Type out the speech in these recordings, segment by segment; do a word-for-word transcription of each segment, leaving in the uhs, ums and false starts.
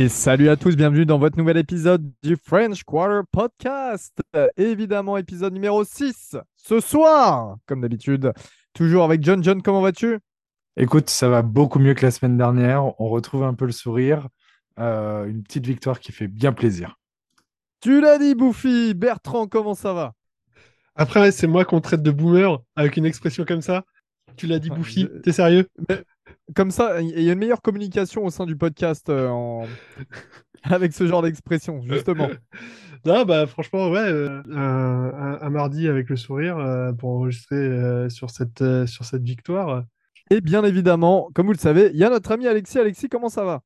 Et salut à tous, bienvenue dans votre nouvel épisode du French Quarter Podcast. Évidemment, épisode numéro six, ce soir, comme d'habitude, toujours avec John. John, comment vas-tu? Écoute, ça va beaucoup mieux que la semaine dernière, on retrouve un peu le sourire, euh, une petite victoire qui fait bien plaisir. Tu l'as dit, Bouffi. Bertrand, comment ça va? Après, c'est moi qu'on traite de boomer avec une expression comme ça. Tu l'as dit, Bouffi, euh, t'es sérieux? Mais... Comme ça, il y a une meilleure communication au sein du podcast euh, en... avec ce genre d'expression, justement. Non, bah, franchement, ouais, euh, un, un mardi avec le sourire euh, pour enregistrer euh, sur, cette, euh, sur cette victoire. Et bien évidemment, comme vous le savez, il y a notre ami Alexis. Alexis, comment ça va?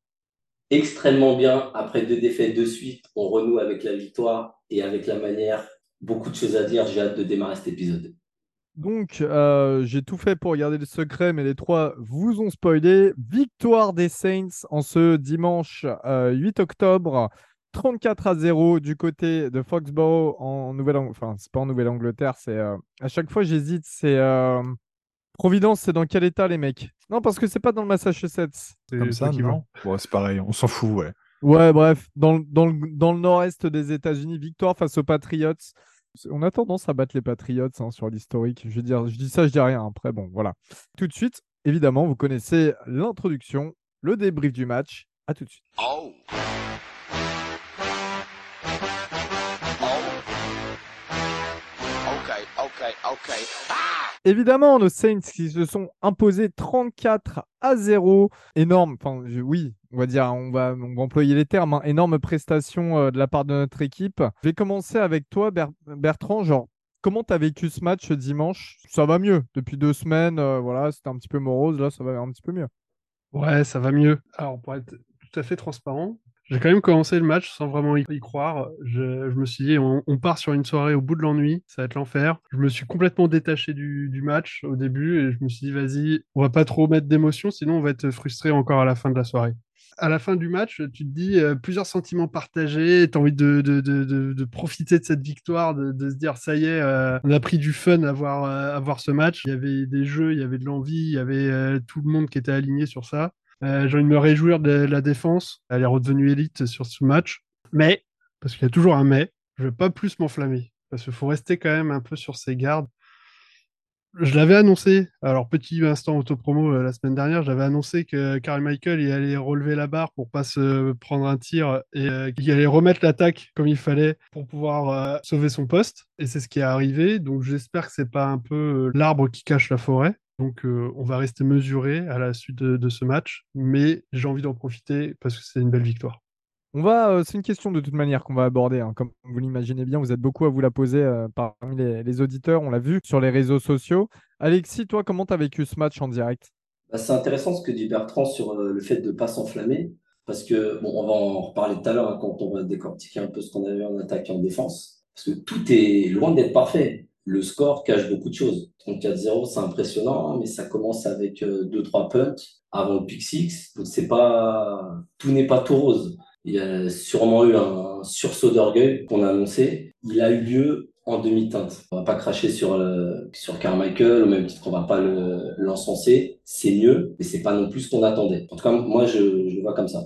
Extrêmement bien. Après deux défaites de suite, on renoue avec la victoire et avec la manière. Beaucoup de choses à dire. J'ai hâte de démarrer cet épisode. Donc, euh, j'ai tout fait pour garder le secret, mais les trois vous ont spoilé. Victoire des Saints en ce dimanche euh, huit octobre, trente-quatre à zéro du côté de Foxborough en Nouvelle-Angleterre. Enfin, c'est pas en Nouvelle-Angleterre, c'est... Euh... À chaque fois, j'hésite, c'est... Euh... Providence, c'est dans quel état, les mecs? Non, parce que c'est pas dans le Massachusetts. C'est comme ça, qui vont. Bon, c'est pareil, on s'en fout, ouais. Ouais, bref, dans, dans, le, dans le nord-est des États-Unis, victoire face aux Patriots. On a tendance à battre les Patriots hein, sur l'historique. Je veux dire, je dis ça, je dis rien. Après, bon, voilà. Tout de suite, évidemment, vous connaissez l'introduction, le débrief du match. À tout de suite. Oh. Oh. Okay, okay, okay. Ah. Évidemment, nos Saints qui se sont imposés trente-quatre à zéro. Énorme. Enfin, je, oui. On va dire, on va, on va employer les termes, hein. Énorme prestation euh, de la part de notre équipe. Je vais commencer avec toi, Ber- Bertrand. Genre, comment tu as vécu ce match dimanche? Ça va mieux. Depuis deux semaines, euh, voilà, c'était un petit peu morose. Là, ça va un petit peu mieux. Ouais, ça va mieux. Alors, pour être tout à fait transparent, j'ai quand même commencé le match sans vraiment y croire. Je, je me suis dit, on, on part sur une soirée au bout de l'ennui. Ça va être l'enfer. Je me suis complètement détaché du, du match au début et je me suis dit, vas-y, on va pas trop mettre d'émotion, sinon on va être frustré encore à la fin de la soirée. À la fin du match, tu te dis euh, plusieurs sentiments partagés, tu as envie de, de, de, de, de profiter de cette victoire, de, de se dire ça y est, euh, on a pris du fun à voir, euh, à voir ce match. Il y avait des jeux, il y avait de l'envie, il y avait euh, tout le monde qui était aligné sur ça. Euh, j'ai envie de me réjouir de la défense, elle est redevenue élite sur ce match. Mais, parce qu'il y a toujours un mais, je ne vais pas plus m'enflammer, parce qu'il faut rester quand même un peu sur ses gardes. Je l'avais annoncé, alors petit instant autopromo euh, la semaine dernière, j'avais annoncé que Carmichael il allait relever la barre pour pas se prendre un tir et euh, qu'il allait remettre l'attaque comme il fallait pour pouvoir euh, sauver son poste. Et c'est ce qui est arrivé, donc j'espère que c'est pas un peu euh, l'arbre qui cache la forêt. Donc euh, on va rester mesuré à la suite de, de ce match, mais j'ai envie d'en profiter parce que c'est une belle victoire. On va, euh, c'est une question de toute manière qu'on va aborder. Hein. Comme vous l'imaginez bien, vous êtes beaucoup à vous la poser euh, parmi les, les auditeurs. On l'a vu sur les réseaux sociaux. Alexis, toi, comment tu as vécu ce match en direct? Bah, c'est intéressant ce que dit Bertrand sur euh, le fait de ne pas s'enflammer. Parce que, bon, on va en reparler tout à l'heure hein, quand on va décortiquer un peu ce qu'on avait en attaque et en défense. Parce que tout est loin d'être parfait. Le score cache beaucoup de choses. trente-quatre zéro, c'est impressionnant, hein, mais ça commence avec euh, deux trois punts avant le pick six. Donc, c'est pas... tout n'est pas tout rose. Il y a sûrement eu un sursaut d'orgueil qu'on a annoncé. Il a eu lieu en demi-teinte. On va pas cracher sur le, sur Carmichael, au même titre qu'on va pas le, l'encenser. C'est mieux, mais c'est pas non plus ce qu'on attendait. En tout cas, moi, je, je le vois comme ça.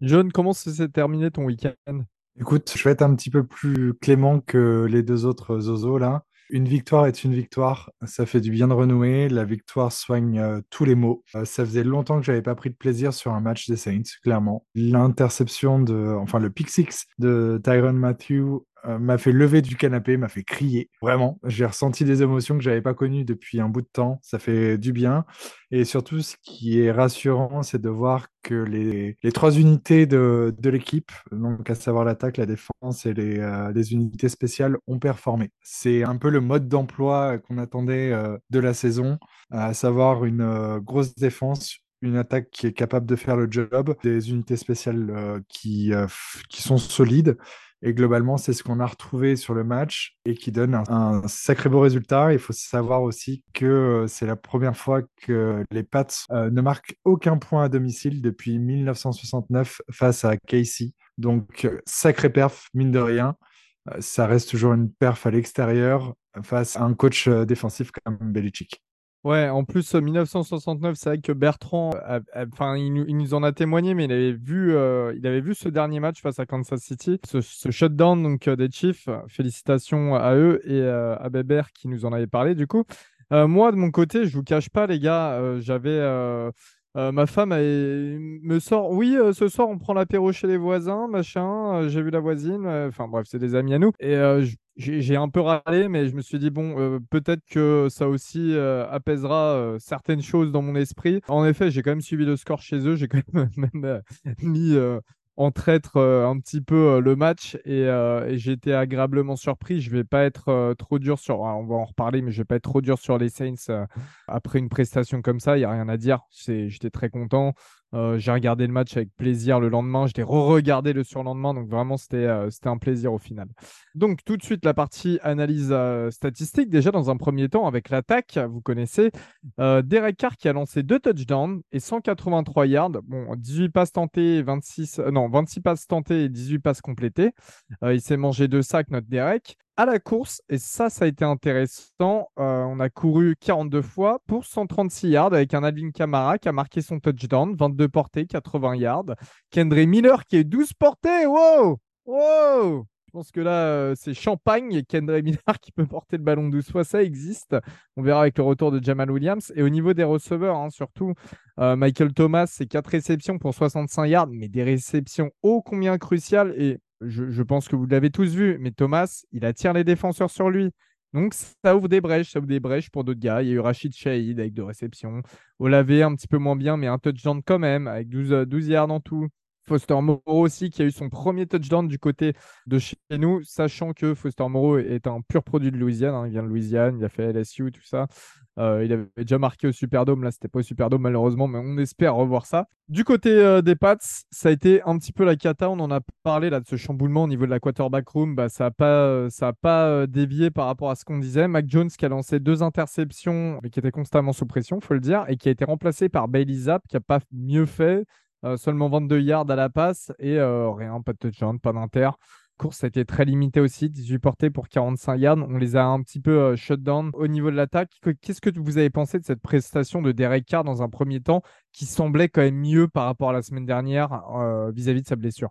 John, comment s'est terminé ton week-end? Écoute, je vais être un petit peu plus clément que les deux autres zozos là. Une victoire est une victoire, ça fait du bien de renouer, la victoire soigne euh, tous les maux. Euh, ça faisait longtemps que j'avais pas pris de plaisir sur un match des Saints, clairement. L'interception, de, enfin le pick six de Tyrann Mathieu euh, m'a fait lever du canapé, m'a fait crier. Vraiment, j'ai ressenti des émotions que j'avais pas connues depuis un bout de temps, ça fait du bien. Et surtout, ce qui est rassurant, c'est de voir que les, les trois unités de, de l'équipe, donc à savoir l'attaque, la défense et les, euh, les unités spéciales, ont performé. C'est un peu le mode d'emploi qu'on attendait euh, de la saison, à savoir une euh, grosse défense, une attaque qui est capable de faire le job, des unités spéciales euh, qui, euh, qui sont solides. Et globalement, c'est ce qu'on a retrouvé sur le match et qui donne un, un sacré beau résultat. Il faut savoir aussi que c'est la première fois que les Pats euh, ne marquent aucun point à domicile depuis dix-neuf cent soixante-neuf face à Casey. Donc, sacré perf, mine de rien. Euh, ça reste toujours une perf à l'extérieur face à un coach euh, défensif comme Belichick. Ouais, en plus, dix-neuf cent soixante-neuf, c'est vrai que Bertrand, enfin, il, il nous en a témoigné, mais il avait vu, euh, il avait vu ce dernier match face à Kansas City, ce, ce shutdown donc euh, des Chiefs. Félicitations à eux et euh, à Bébert qui nous en avait parlé du coup. Euh, moi, de mon côté, je vous cache pas, les gars, euh, j'avais euh, euh, ma femme avait, me sort, oui, euh, ce soir on prend l'apéro chez les voisins, machin. Euh, j'ai vu la voisine, enfin euh, bref, c'est des amis à nous et euh, je J'ai, j'ai un peu râlé, mais je me suis dit, bon, euh, peut-être que ça aussi euh, apaisera euh, certaines choses dans mon esprit. En effet, j'ai quand même suivi le score chez eux. J'ai quand même, même euh, mis euh, en traître euh, un petit peu euh, le match et, euh, et j'ai été agréablement surpris. Je ne vais pas être euh, trop dur sur... Alors, on va en reparler, mais je ne vais pas être trop dur sur les Saints. Euh, après une prestation comme ça, il n'y a rien à dire. C'est, j'étais très content. Euh, j'ai regardé le match avec plaisir le lendemain, je l'ai re-regardé le surlendemain, donc vraiment c'était, euh, c'était un plaisir au final. Donc tout de suite la partie analyse euh, statistique, déjà dans un premier temps avec l'attaque, vous connaissez, euh, Derek Carr qui a lancé deux touchdowns et cent quatre-vingt-trois yards, bon, dix-huit passes tentées, vingt-six, euh, non, vingt-six passes tentées et dix-huit passes complétées, euh, il s'est mangé deux sacs notre Derek. À la course, et ça, ça a été intéressant, euh, on a couru quarante-deux fois pour cent trente-six yards avec un Alvin Kamara qui a marqué son touchdown, vingt-deux portées, quatre-vingts yards. Kendrick Miller qui est douze portées, wow, wow. Je pense que là, euh, c'est champagne, et Kendrick Miller qui peut porter le ballon douze fois, ça existe. On verra avec le retour de Jamaal Williams. Et au niveau des receveurs, hein, surtout, euh, Michael Thomas, c'est quatre réceptions pour soixante-cinq yards, mais des réceptions ô combien cruciales et... Je, je pense que vous l'avez tous vu, mais Thomas, il attire les défenseurs sur lui. Donc, ça ouvre des brèches, ça ouvre des brèches pour d'autres gars. Il y a eu Rachid Shahid avec deux réceptions. Olavé, un petit peu moins bien, mais un touchdown quand même, avec douze, douze yards en tout. Foster Moreau aussi, qui a eu son premier touchdown du côté de chez nous, sachant que Foster Moreau est un pur produit de Louisiane. Hein. Il vient de Louisiane, il a fait L S U, tout ça. Euh, il avait déjà marqué au Superdome. Là, c'était pas au Superdome, malheureusement, mais on espère revoir ça. Du côté euh, des Pats, ça a été un petit peu la cata. On en a parlé là de ce chamboulement au niveau de la quarterback room. Bah, ça n'a pas, euh, ça a pas euh, dévié par rapport à ce qu'on disait. Mac Jones qui a lancé deux interceptions, mais qui était constamment sous pression, faut le dire, et qui a été remplacé par Bailey Zapp, qui n'a pas mieux fait. Euh, seulement vingt-deux yards à la passe et euh, rien, pas de touchdown, pas d'inter. Course a été très limitée aussi, dix-huit portées pour quarante-cinq yards. On les a un petit peu euh, shutdown au niveau de l'attaque. Qu'est-ce que vous avez pensé de cette prestation de Derek Carr dans un premier temps qui semblait quand même mieux par rapport à la semaine dernière euh, vis-à-vis de sa blessure ?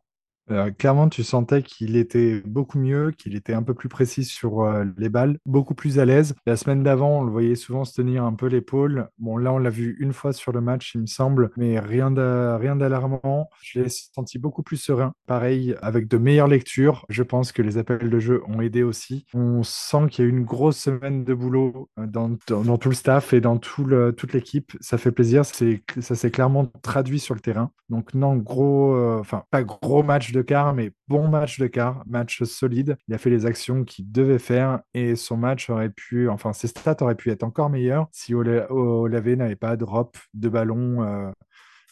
Euh, clairement, tu sentais qu'il était beaucoup mieux, qu'il était un peu plus précis sur euh, les balles, beaucoup plus à l'aise. La semaine d'avant, on le voyait souvent se tenir un peu l'épaule. Bon, là, on l'a vu une fois sur le match, il me semble, mais rien d'a... rien d'alarmant. Je l'ai senti beaucoup plus serein. Pareil, avec de meilleures lectures. Je pense que les appels de jeu ont aidé aussi. On sent qu'il y a eu une grosse semaine de boulot dans, dans, dans tout le staff et dans tout le... toute l'équipe. Ça fait plaisir. C'est... Ça s'est clairement traduit sur le terrain. Donc non, gros... Euh... Enfin, pas gros match de Carr, mais bon match de Carr, match solide. Il a fait les actions qu'il devait faire et son match aurait pu, enfin ses stats auraient pu être encore meilleurs si Ola- Olavé n'avait pas drop de ballon euh,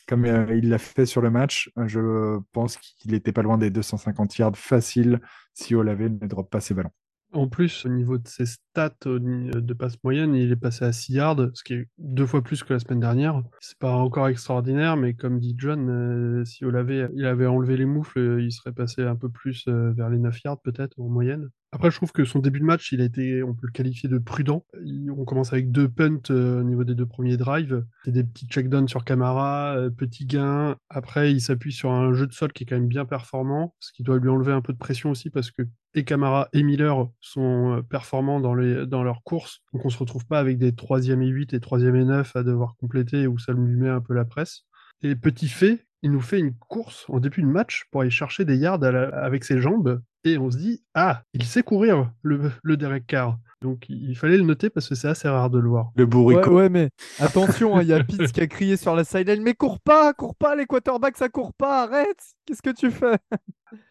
comme euh, il l'a fait sur le match. Je pense qu'il n'était pas loin des deux cent cinquante yards faciles si Olavé ne drop pas ses ballons. En plus, au niveau de ses stats de passe moyenne, il est passé à six yards, ce qui est deux fois plus que la semaine dernière. C'est pas encore extraordinaire, mais comme dit John, euh, si Olavé, il avait enlevé les moufles, il serait passé un peu plus euh, vers les neuf yards peut-être en moyenne. Après, je trouve que son début de match, il a été, on peut le qualifier de prudent. Il, on commence avec deux punts euh, au niveau des deux premiers drives. C'est des petits check-downs sur Kamara, euh, petits gains. Après, il s'appuie sur un jeu de sol qui est quand même bien performant, ce qui doit lui enlever un peu de pression aussi parce que et Kamara et Miller sont performants dans, les, dans leurs courses. Donc, on ne se retrouve pas avec des troisième et huit et troisième et neuf à devoir compléter où ça lui met un peu la presse. Et petit fait, il nous fait une course en début de match pour aller chercher des yards la, avec ses jambes. Et on se dit, ah, il sait courir, le, le Derek Carr. Donc, il fallait le noter parce que c'est assez rare de le voir. Le bourricot. Ouais, ouais mais attention, il hein, y a Pete qui a crié sur la sideline, mais cours pas, cours pas, les quarterbacks, ça court pas, arrête, qu'est-ce que tu fais ?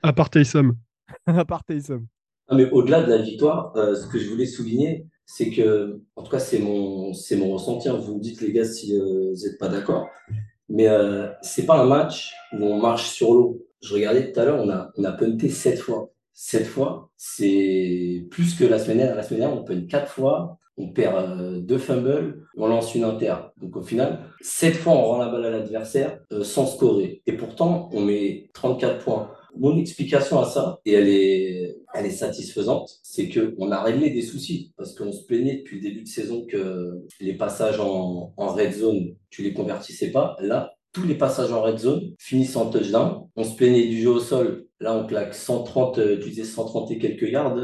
À part Taysom. À part Taysom. Non, mais au-delà de la victoire, euh, ce que je voulais souligner, c'est que, en tout cas, c'est mon, c'est mon ressenti. Hein. Vous me dites, les gars, si euh, vous n'êtes pas d'accord. Mais euh, c'est pas un match où on marche sur l'eau. Je regardais tout à l'heure, on a, on a punté sept fois. sept fois, c'est plus que la semaine dernière. La semaine dernière, on punte quatre fois, on perd euh, deux fumbles, on lance une inter. Donc au final, sept fois, on rend la balle à l'adversaire euh, sans scorer. Et pourtant, on met trente-quatre points. Mon explication à ça, et elle est, elle est satisfaisante, c'est qu'on a réglé des soucis. Parce qu'on se plaignait depuis le début de saison que les passages en, en red zone, tu les convertissais pas. Là, tous les passages en red zone finissent en touchdown. On se plaignait du jeu au sol. Là, on claque cent trente, tu disais cent trente et quelques yards,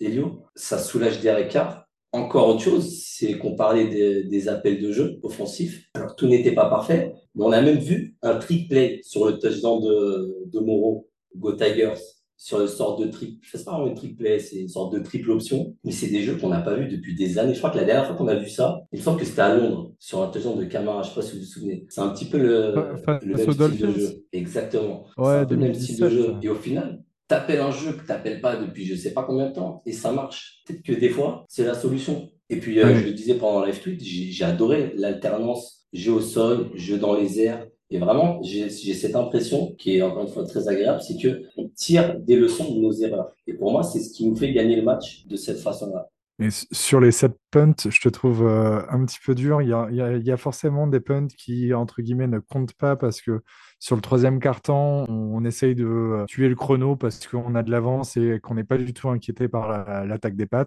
Elio. Ça soulage Derek Carr. Encore autre chose, c'est qu'on parlait des, des appels de jeu offensifs. Alors, tout n'était pas parfait, mais on a même vu un trick play sur le touchdown de, de Moreau, Go Tigers, sur une sorte de trick, je sais pas vraiment une trick play, c'est une sorte de triple option, mais c'est des jeux qu'on n'a pas vu depuis des années. Je crois que la dernière fois qu'on a vu ça, il me semble que c'était à Londres, sur un touchdown de Kamara, je sais pas si vous vous souvenez. C'est un petit peu le, enfin, le même style de jeu. Exactement. Ouais, c'est un peu le même style de jeu. Et au final, t'appelles un jeu que t'appelles pas depuis je sais pas combien de temps et ça marche. Peut-être que des fois, c'est la solution. Et puis, euh, oui. Je le disais pendant le live tweet, j'ai, j'ai adoré l'alternance jeu au sol, jeu dans les airs. Et vraiment, j'ai, j'ai cette impression qui est encore une fois très agréable, c'est que on tire des leçons de nos erreurs. Et pour moi, c'est ce qui nous fait gagner le match de cette façon-là. Et sur les sept punts, je te trouve euh, un petit peu dur. Il y, a, il, y a, il y a forcément des punts qui, entre guillemets, ne comptent pas parce que sur le troisième quart-temps, on, on essaye de euh, tuer le chrono parce qu'on a de l'avance et qu'on n'est pas du tout inquiété par la, l'attaque des Pats.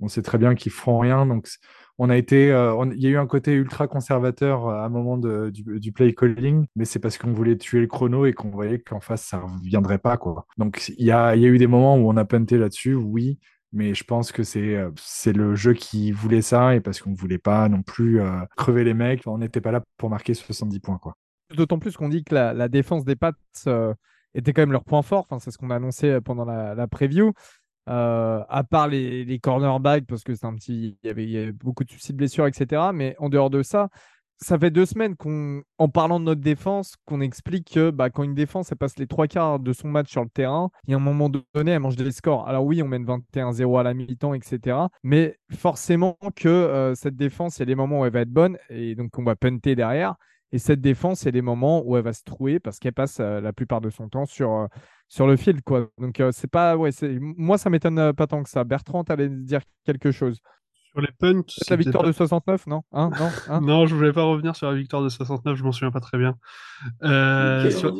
On sait très bien qu'ils ne feront rien. Donc, on a été, euh, on, il y a eu un côté ultra conservateur à un moment de, du, du play calling, mais c'est parce qu'on voulait tuer le chrono et qu'on voyait qu'en face, ça ne reviendrait pas, quoi. Donc, il y a, il y a eu des moments où on a punté là-dessus, oui. Mais je pense que c'est, c'est le jeu qui voulait ça et parce qu'on ne voulait pas non plus euh, crever les mecs. On n'était pas là pour marquer soixante-dix points, quoi. D'autant plus qu'on dit que la, la défense des Pats euh, était quand même leur point fort. Enfin, c'est ce qu'on a annoncé pendant la, la preview. Euh, à part les, les cornerbacks, parce que c'est un petit, il y avait, il y avait beaucoup de soucis de blessures, et cetera. Mais en dehors de ça, ça fait deux semaines qu'on, en parlant de notre défense, qu'on explique que bah, quand une défense elle passe les trois quarts de son match sur le terrain, il y a un moment donné, elle mange des scores. Alors oui, on mène vingt et un zéro à la mi-temps, et cetera. Mais forcément que euh, cette défense, il y a des moments où elle va être bonne et donc on va punter derrière. Et cette défense, il y a des moments où elle va se trouer parce qu'elle passe euh, la plupart de son temps sur, euh, sur le field, quoi. Donc euh, c'est pas, ouais, c'est... moi, ça m'étonne pas tant que ça. Bertrand, t'allais dire quelque chose. Sur les punts, la victoire pas... de soixante-neuf, non hein, non, hein non, je voulais pas revenir sur la victoire de soixante-neuf, je m'en souviens pas très bien. Euh, okay, sur...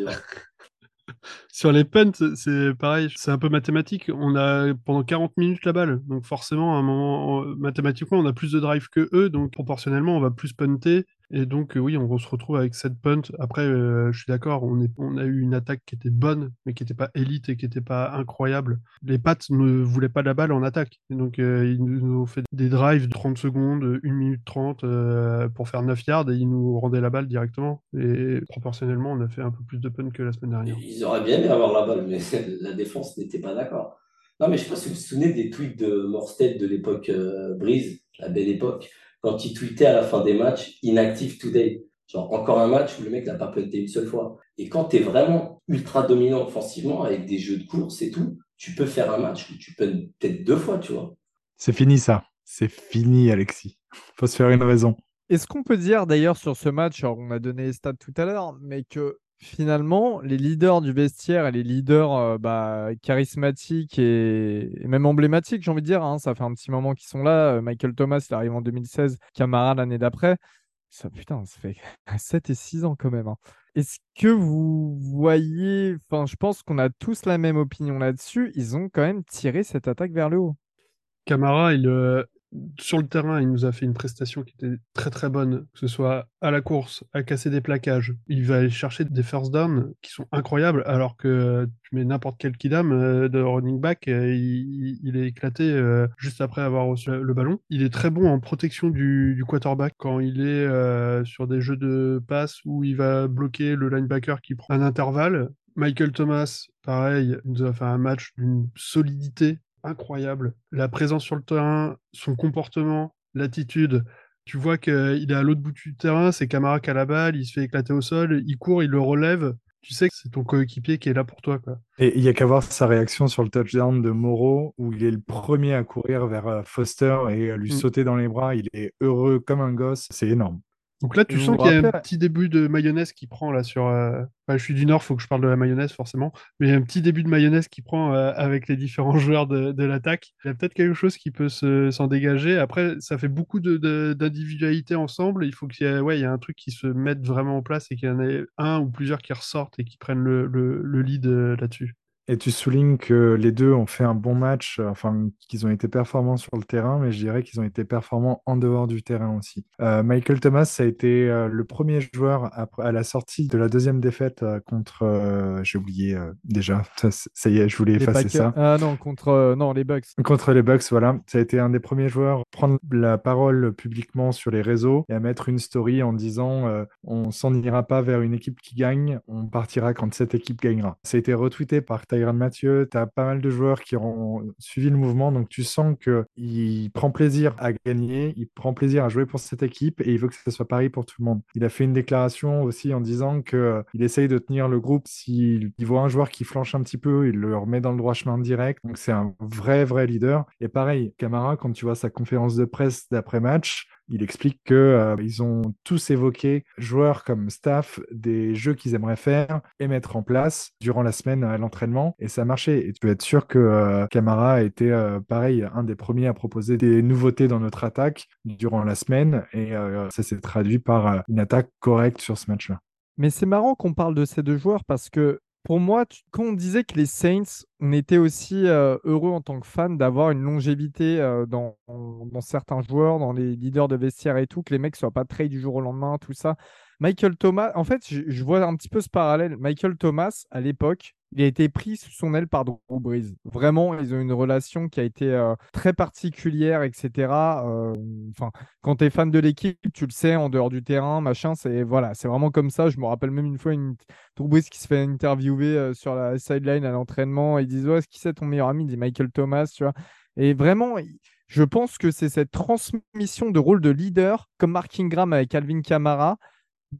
sur les punts, c'est pareil, c'est un peu mathématique. On a pendant quarante minutes la balle, donc forcément, à un moment, mathématiquement, on a plus de drive que eux, donc proportionnellement, on va plus punter. Et donc, oui, on se retrouve avec sept punts. Après, euh, je suis d'accord, on, est, on a eu une attaque qui était bonne, mais qui n'était pas élite et qui n'était pas incroyable. Les Pats ne voulaient pas la balle en attaque. Et donc, euh, ils nous ont fait des drives de trente secondes, une minute trente euh, pour faire neuf yards et ils nous rendaient la balle directement. Et proportionnellement, on a fait un peu plus de punts que la semaine dernière. Ils auraient bien aimé avoir la balle, mais la défense n'était pas d'accord. Non, mais je ne sais pas si vous vous souvenez des tweets de Morstead de l'époque euh, Breeze, la belle époque. Quand il tweetait à la fin des matchs, inactive today. Genre, encore un match où le mec n'a pas punté une seule fois. Et quand t'es vraiment ultra dominant offensivement, avec des jeux de course et tout, tu peux faire un match où tu puntes peut-être deux fois, tu vois. C'est fini, ça. C'est fini, Alexis. Faut se faire une raison. Est-ce qu'on peut dire, d'ailleurs, sur ce match, alors on a donné les stats tout à l'heure, mais que finalement, les leaders du vestiaire et les leaders euh, bah, charismatiques et... et même emblématiques, j'ai envie de dire, hein, ça fait un petit moment qu'ils sont là. Michael Thomas, il arrive en deux mille seize, Kamara l'année d'après. Ça, putain, ça fait sept et six ans quand même. Hein. Est-ce que vous voyez... Enfin, je pense qu'on a tous la même opinion là-dessus. Ils ont quand même tiré cette attaque vers le haut. Kamara, il... Euh... sur le terrain, il nous a fait une prestation qui était très très bonne, que ce soit à la course, à casser des plaquages. Il va aller chercher des first downs qui sont incroyables, alors que tu mets n'importe quel kidam de running back, il, il est éclaté juste après avoir reçu le ballon. Il est très bon en protection du, du quarterback quand il est euh, sur des jeux de passe où il va bloquer le linebacker qui prend un intervalle. Michael Thomas, pareil, nous a fait un match d'une solidité incroyable. La présence sur le terrain, son comportement, l'attitude. Tu vois qu'il est à l'autre bout du terrain, c'est Kamara qui a la balle, il se fait éclater au sol, il court, il le relève. Tu sais que c'est ton coéquipier qui est là pour toi, quoi. Et il n'y a qu'à voir sa réaction sur le touchdown de Moreau, où il est le premier à courir vers Foster et à lui mmh. sauter dans les bras. Il est heureux comme un gosse. C'est énorme. Donc là, tu sens qu'il y a un petit début de mayonnaise qui prend là sur... Euh... Enfin, je suis du Nord, il faut que je parle de la mayonnaise forcément, mais il y a un petit début de mayonnaise qui prend euh, avec les différents joueurs de, de l'attaque. Il y a peut-être quelque chose qui peut se, s'en dégager. Après, ça fait beaucoup de, de, d'individualité ensemble. Il faut qu'il y ait ouais, un truc qui se mette vraiment en place et qu'il y en ait un ou plusieurs qui ressortent et qui prennent le, le, le lead là-dessus. Et tu soulignes que les deux ont fait un bon match, enfin qu'ils ont été performants sur le terrain, mais je dirais qu'ils ont été performants en dehors du terrain aussi. Euh, Michael Thomas, ça a été euh, le premier joueur à, à la sortie de la deuxième défaite euh, contre... Euh, j'ai oublié euh, déjà, ça, ça y est, je voulais effacer les ça. Ah non, contre euh, non, les Bucks. Contre les Bucks, voilà. Ça a été un des premiers joueurs à prendre la parole publiquement sur les réseaux et à mettre une story en disant euh, « On s'en ira pas vers une équipe qui gagne, on partira quand cette équipe gagnera ». Ça a été retweeté par Tyrann Mathieu, tu as pas mal de joueurs qui ont suivi le mouvement, donc tu sens qu'il prend plaisir à gagner, il prend plaisir à jouer pour cette équipe et il veut que ça soit pareil pour tout le monde. Il a fait une déclaration aussi en disant qu'il essaye de tenir le groupe, s'il voit un joueur qui flanche un petit peu, il le remet dans le droit chemin direct, donc c'est un vrai vrai leader. Et pareil, Kamara, quand tu vois sa conférence de presse d'après-match, il explique qu'ils euh, ont tous évoqué, joueurs comme staff, des jeux qu'ils aimeraient faire et mettre en place durant la semaine à l'entraînement. Et ça marchait. Et tu peux être sûr que euh, Kamara a été, euh, pareil, un des premiers à proposer des nouveautés dans notre attaque durant la semaine. Et euh, ça s'est traduit par euh, une attaque correcte sur ce match-là. Mais c'est marrant qu'on parle de ces deux joueurs parce que, pour moi, tu... quand on disait que les Saints, on était aussi euh, heureux en tant que fan d'avoir une longévité euh, dans, dans certains joueurs, dans les leaders de vestiaire et tout, que les mecs ne soient pas trade du jour au lendemain, tout ça. Michael Thomas, en fait, je, je vois un petit peu ce parallèle. Michael Thomas, à l'époque, il a été pris sous son aile par Drew Brees. Vraiment, ils ont une relation qui a été euh, très particulière, et cetera. Euh, enfin, quand tu es fan de l'équipe, tu le sais, en dehors du terrain, machin, c'est, voilà, c'est vraiment comme ça. Je me rappelle même une fois une... Drew Brees qui se fait interviewer euh, sur la sideline à l'entraînement. Ils disent ouais, qui c'est ton meilleur ami ? Il dit Michael Thomas, tu vois. Et vraiment, je pense que c'est cette transmission de rôle de leader, comme Mark Ingram avec Alvin Kamara,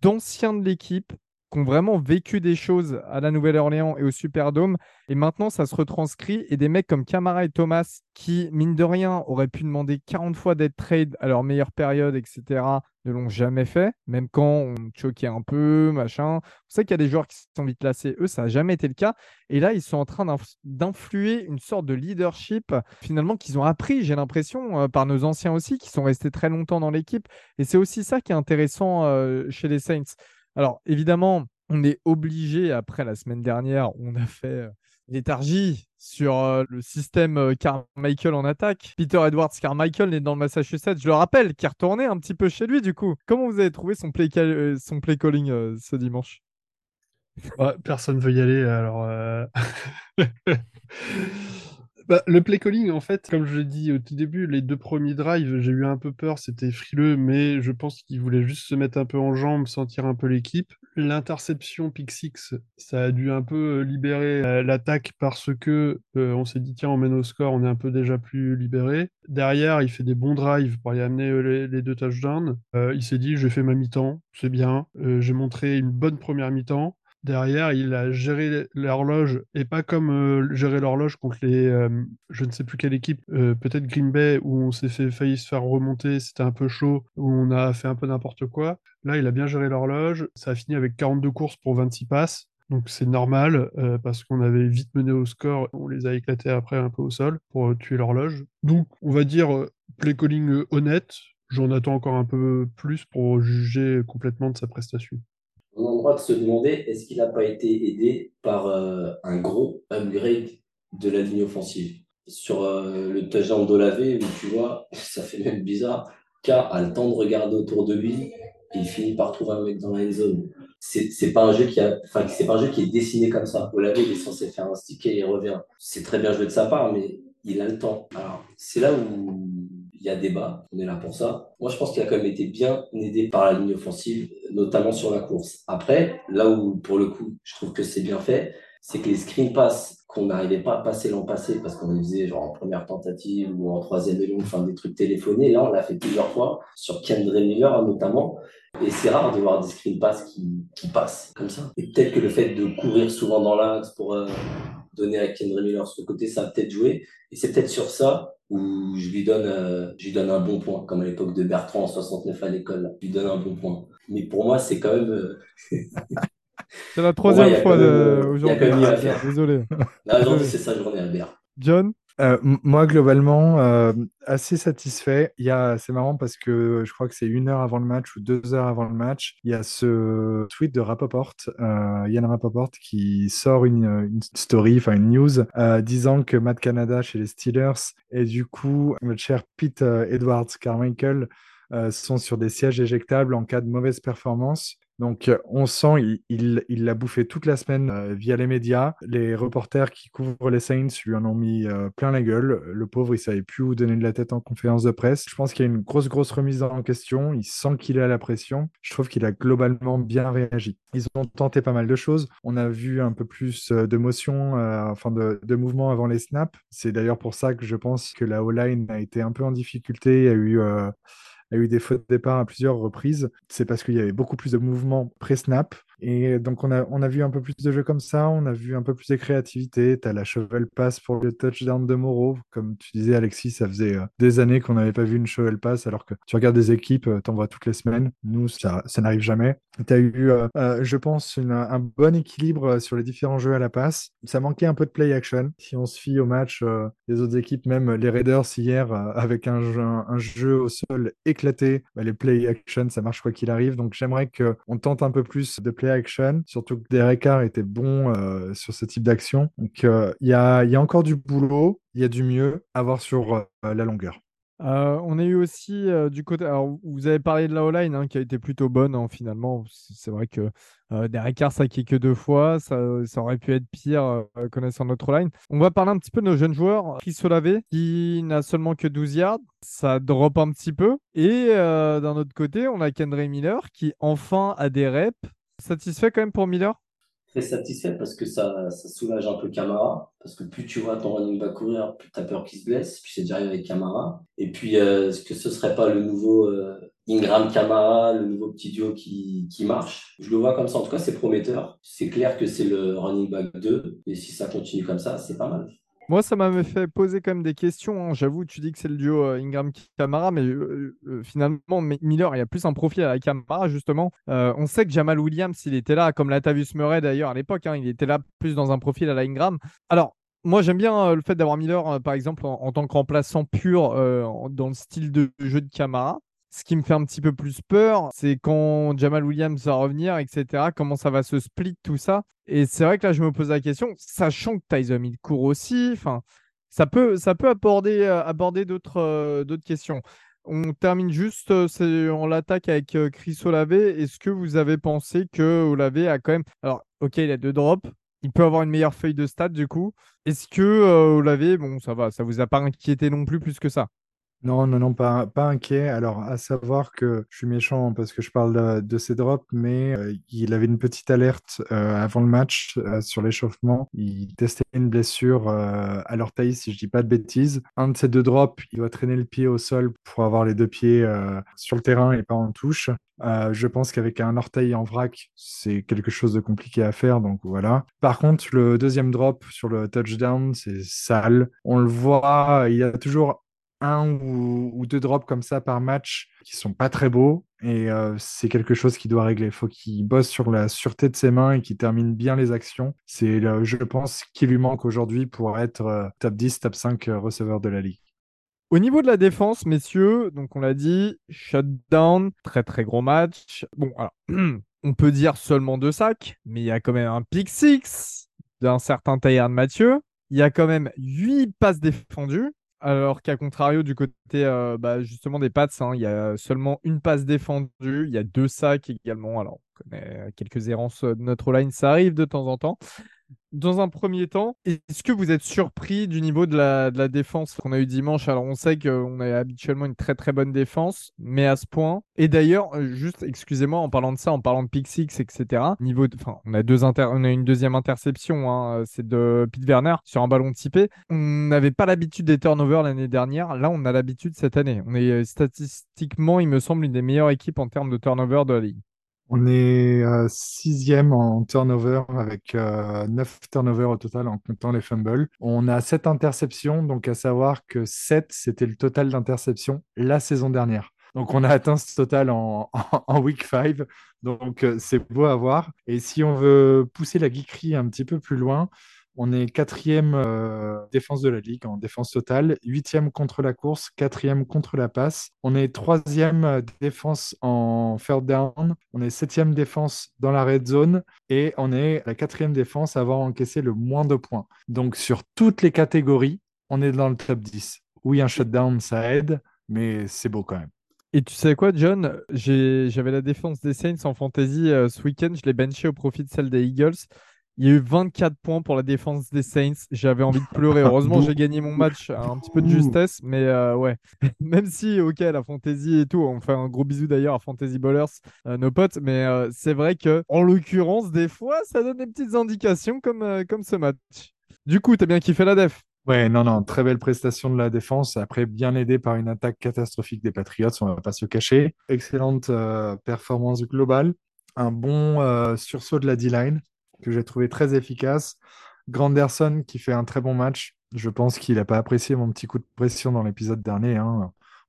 d'anciens de l'équipe, qui ont vraiment vécu des choses à la Nouvelle-Orléans et au Superdome. Et maintenant, ça se retranscrit. Et des mecs comme Kamara et Thomas, qui, mine de rien, auraient pu demander quarante fois d'être trade à leur meilleure période, et cetera, ne l'ont jamais fait. Même quand on choquait un peu, machin. On sait qu'il y a des joueurs qui sont vite lassés. Eux, ça n'a jamais été le cas. Et là, ils sont en train d'inf- d'influer une sorte de leadership, finalement, qu'ils ont appris, j'ai l'impression, euh, par nos anciens aussi, qui sont restés très longtemps dans l'équipe. Et c'est aussi ça qui est intéressant euh, chez les Saints. Alors, évidemment, on est obligé, après la semaine dernière, on a fait euh, léthargie sur euh, le système euh, Carmichael en attaque. Peter Edwards Carmichael, né dans le Massachusetts, je le rappelle, qui est retourné un petit peu chez lui, du coup. Comment vous avez trouvé son play, cal- son play calling euh, ce dimanche ? Ouais, personne ne veut y aller, alors... Euh... Bah, le play calling, en fait, comme je l'ai dit au tout début, les deux premiers drives, j'ai eu un peu peur, c'était frileux, mais je pense qu'ils voulaient juste se mettre un peu en jambes, sentir un peu l'équipe. L'interception pick six, ça a dû un peu libérer euh, l'attaque parce que euh, on s'est dit tiens, on mène au score, on est un peu déjà plus libéré. Derrière, il fait des bons drives pour y amener euh, les, les deux touchdowns. Euh, il s'est dit j'ai fait ma mi-temps, c'est bien, euh, j'ai montré une bonne première mi-temps. Derrière, il a géré l'horloge, et pas comme euh, gérer l'horloge contre les, euh, je ne sais plus quelle équipe, euh, peut-être Green Bay, où on s'est fait, failli se faire remonter, c'était un peu chaud, où on a fait un peu n'importe quoi. Là, il a bien géré l'horloge, ça a fini avec quarante-deux courses pour vingt-six passes, donc c'est normal, euh, parce qu'on avait vite mené au score, on les a éclatés après un peu au sol pour euh, tuer l'horloge. Donc, on va dire play calling euh, honnête, j'en attends encore un peu plus pour juger complètement de sa prestation. On a le droit de se demander est-ce qu'il n'a pas été aidé par euh, un gros upgrade de la ligne offensive. Sur euh, le touchdown d'Olavé, où tu vois, ça fait même bizarre, K a le temps de regarder autour de lui et il finit par trouver un mec dans la end zone. C'est, c'est, pas un jeu qui a, c'est pas un jeu qui est dessiné comme ça. Olavé, il est censé faire un sticker et il revient. C'est très bien joué de sa part, mais il a le temps. Alors, c'est là où il y a débat, on est là pour ça. Moi, je pense qu'il a quand même été bien aidé par la ligne offensive, notamment sur la course. Après, là où, pour le coup, je trouve que c'est bien fait, c'est que les screen passes qu'on n'arrivait pas à passer l'an passé, parce qu'on les faisait genre en première tentative ou en troisième et longue, enfin des trucs téléphonés, là, on l'a fait plusieurs fois, sur Kendrick Miller notamment, et c'est rare de voir des screen passes qui, qui passent comme ça. Et peut-être que le fait de courir souvent dans l'axe pour euh, donner à Kendrick Miller sur le côté, ça a peut-être joué, et c'est peut-être sur ça où je lui donne, euh, je lui donne un bon point, comme à l'époque de Bertrand en soixante-neuf à l'école. Je lui donne un bon point. mais pour moi, c'est quand même. C'est la troisième moi, fois de... même... aujourd'hui. Il y a quand même eu à faire. Désolé. Là, aujourd'hui, c'est sa journée, Albert. John ? Euh, moi, globalement, euh, assez satisfait. Il y a, c'est marrant parce que je crois que c'est une heure avant le match ou deux heures avant le match. Il y a ce tweet de Rapoport, euh, Ian Rapoport, qui sort une, une story, enfin une news, euh, disant que Matt Canada chez les Steelers et du coup, notre cher Pete Edwards Carmichael euh, sont sur des sièges éjectables en cas de mauvaise performance. Donc, on sent, il, il, il l'a bouffé toute la semaine euh, via les médias. Les reporters qui couvrent les Saints lui en ont mis euh, plein la gueule. Le pauvre, il savait plus où donner de la tête en conférence de presse. Je pense qu'il y a une grosse, grosse remise en question. Il sent qu'il a la pression. Je trouve qu'il a globalement bien réagi. Ils ont tenté pas mal de choses. On a vu un peu plus de motion, euh, enfin de, de mouvement avant les snaps. C'est d'ailleurs pour ça que je pense que la O-line a été un peu en difficulté. Il y a eu... Euh, a eu des fautes de départ à plusieurs reprises. C'est parce qu'il y avait beaucoup plus de mouvements pré-snap. Et donc, on a, on a vu un peu plus de jeux comme ça. On a vu un peu plus de créativité. Tu as la shovel pass pour le touchdown de Moreau. Comme tu disais, Alexis, ça faisait euh, des années qu'on n'avait pas vu une shovel pass, alors que tu regardes des équipes, euh, t'en vois toutes les semaines. Nous, ça, ça n'arrive jamais. Tu as eu, euh, euh, je pense, une, un bon équilibre sur les différents jeux à la passe. Ça manquait un peu de play action. Si on se fie au match euh, des autres équipes, même les Raiders hier, euh, avec un jeu, un, un jeu au sol éclaté, bah, les play action, ça marche quoi qu'il arrive. Donc, j'aimerais qu'on tente un peu plus de play action, surtout que Derek Carr était bon euh, sur ce type d'action. Donc, il euh, y, y a encore du boulot, il y a du mieux à voir sur euh, la longueur. Euh, on a eu aussi euh, du côté... Alors, vous avez parlé de la O-line hein, qui a été plutôt bonne hein, finalement. C'est vrai que euh, Derek Carr, ça kick que deux fois. Ça, ça aurait pu être pire euh, connaissant notre O-line. On va parler un petit peu de nos jeunes joueurs. Chris Olavé, qui n'a seulement que douze yards. Ça drop un petit peu. Et euh, d'un autre côté, on a Kendrick Miller qui enfin a des reps. Satisfait quand même pour Miller ? Très satisfait parce que ça, ça soulage un peu Kamara. Parce que plus tu vois ton running back courir, plus tu as peur qu'il se blesse. Puis c'est déjà arrivé avec Kamara. Et puis, euh, est-ce que ce ne serait pas le nouveau euh, Ingram-Kamara, le nouveau petit duo qui, qui marche ? Je le vois comme ça. En tout cas, c'est prometteur. C'est clair que c'est le running back deux. Et si ça continue comme ça, c'est pas mal. Moi, ça m'a fait poser quand même des questions. Hein. J'avoue, tu dis que c'est le duo euh, Ingram-Kamara, mais euh, euh, finalement, M- Miller, il y a plus un profil à Kamara, justement. Euh, on sait que Jamaal Williams, il était là, comme Latavius Murray d'ailleurs à l'époque, hein, il était là plus dans un profil à la Ingram. Alors, moi, j'aime bien euh, le fait d'avoir Miller, euh, par exemple, en, en tant que remplaçant pur euh, en, dans le style de jeu de Kamara. Ce qui me fait un petit peu plus peur, c'est quand Jamaal Williams va revenir, et cetera, comment ça va se split, tout ça. Et c'est vrai que là, je me pose la question, sachant que Taysom Hill court aussi, enfin, ça peut, ça peut aborder, euh, aborder d'autres, euh, d'autres questions. On termine juste euh, c'est, on l'attaque avec euh, Chris Olavé. Est-ce que vous avez pensé que Olavé a quand même... Alors, OK, il a deux drops. Il peut avoir une meilleure feuille de stats, du coup. Est-ce que euh, Olavé, bon, ça va, ça vous a pas inquiété non plus plus que ça ? Non, non, non, pas, pas inquiet. Alors, à savoir que je suis méchant parce que je parle de, de ses drops, mais euh, il avait une petite alerte euh, avant le match euh, sur l'échauffement. Il testait une blessure euh, à l'orteil, si je dis pas de bêtises. Un de ses deux drops, il doit traîner le pied au sol pour avoir les deux pieds euh, sur le terrain et pas en touche. Euh, je pense qu'avec un orteil en vrac, c'est quelque chose de compliqué à faire, donc voilà. Par contre, le deuxième drop sur le touchdown, c'est sale. On le voit, il y a toujours... un ou, ou deux drops comme ça par match qui sont pas très beaux et euh, c'est quelque chose qu'il doit régler. Il faut qu'il bosse sur la sûreté de ses mains et qu'il termine bien les actions. C'est, le, je pense, qu'il lui manque aujourd'hui pour être euh, top dix, top cinq euh, receveur de la Ligue. Au niveau de la défense, messieurs, donc on l'a dit, shutdown, très très gros match. Bon, alors, on peut dire seulement deux sacs, mais il y a quand même un pick six d'un certain Tyrann Mathieu. Il y a quand même huit passes défendues. Alors qu'à contrario, du côté euh, bah, justement des Pats, hein, il y a seulement une passe défendue, il y a deux sacs également. Alors, on connaît quelques errances de notre line, ça arrive de temps en temps. Dans un premier temps, est-ce que vous êtes surpris du niveau de la, de la défense qu'on a eu dimanche ? Alors, on sait qu'on a habituellement une très très bonne défense, mais à ce point... Et d'ailleurs, juste, excusez-moi, en parlant de ça, en parlant de pick six, et cetera, niveau de... enfin, on, a deux inter... on a une deuxième interception, hein, c'est de Pete Werner, sur un ballon typé. On n'avait pas l'habitude des turnovers l'année dernière, là, on a l'habitude cette année. On est statistiquement, il me semble, une des meilleures équipes en termes de turnovers de la Ligue. On est euh, sixième en turnover avec euh, neuf turnovers au total en comptant les fumbles. On a sept interceptions, donc à savoir que sept, c'était le total d'interceptions la saison dernière. Donc, on a atteint ce total en, en, en week cinq. Donc, c'est beau à voir. Et si on veut pousser la geekerie un petit peu plus loin, on est quatrième euh, défense de la Ligue en défense totale, huitième contre la course, quatrième contre la passe. On est troisième défense en third down, on est septième défense dans la red zone et on est la quatrième défense à avoir encaissé le moins de points. Donc sur toutes les catégories, on est dans le top dix. Oui, un shutdown, ça aide, mais c'est beau quand même. Et tu sais quoi, John, J'ai, j'avais la défense des Saints en fantasy euh, ce week-end, je l'ai benché au profit de celle des Eagles. Il y a eu vingt-quatre points pour la défense des Saints. J'avais envie de pleurer. Heureusement, j'ai gagné mon match un petit peu de justesse. Mais euh, ouais, même si, ok, la fantasy et tout, on fait un gros bisou d'ailleurs à Fantasy Ballers, euh, nos potes. Mais euh, c'est vrai que, en l'occurrence, des fois, ça donne des petites indications comme, euh, comme ce match. Du coup, t'as bien kiffé la def? Ouais, non, non, très belle prestation de la défense. Après, bien aidée par une attaque catastrophique des Patriots, on ne va pas se cacher. Excellente euh, performance globale. Un bon euh, sursaut de la D-line que j'ai trouvé très efficace. Granderson qui fait un très bon match. Je pense qu'il n'a pas apprécié mon petit coup de pression dans l'épisode dernier. Hein. On ne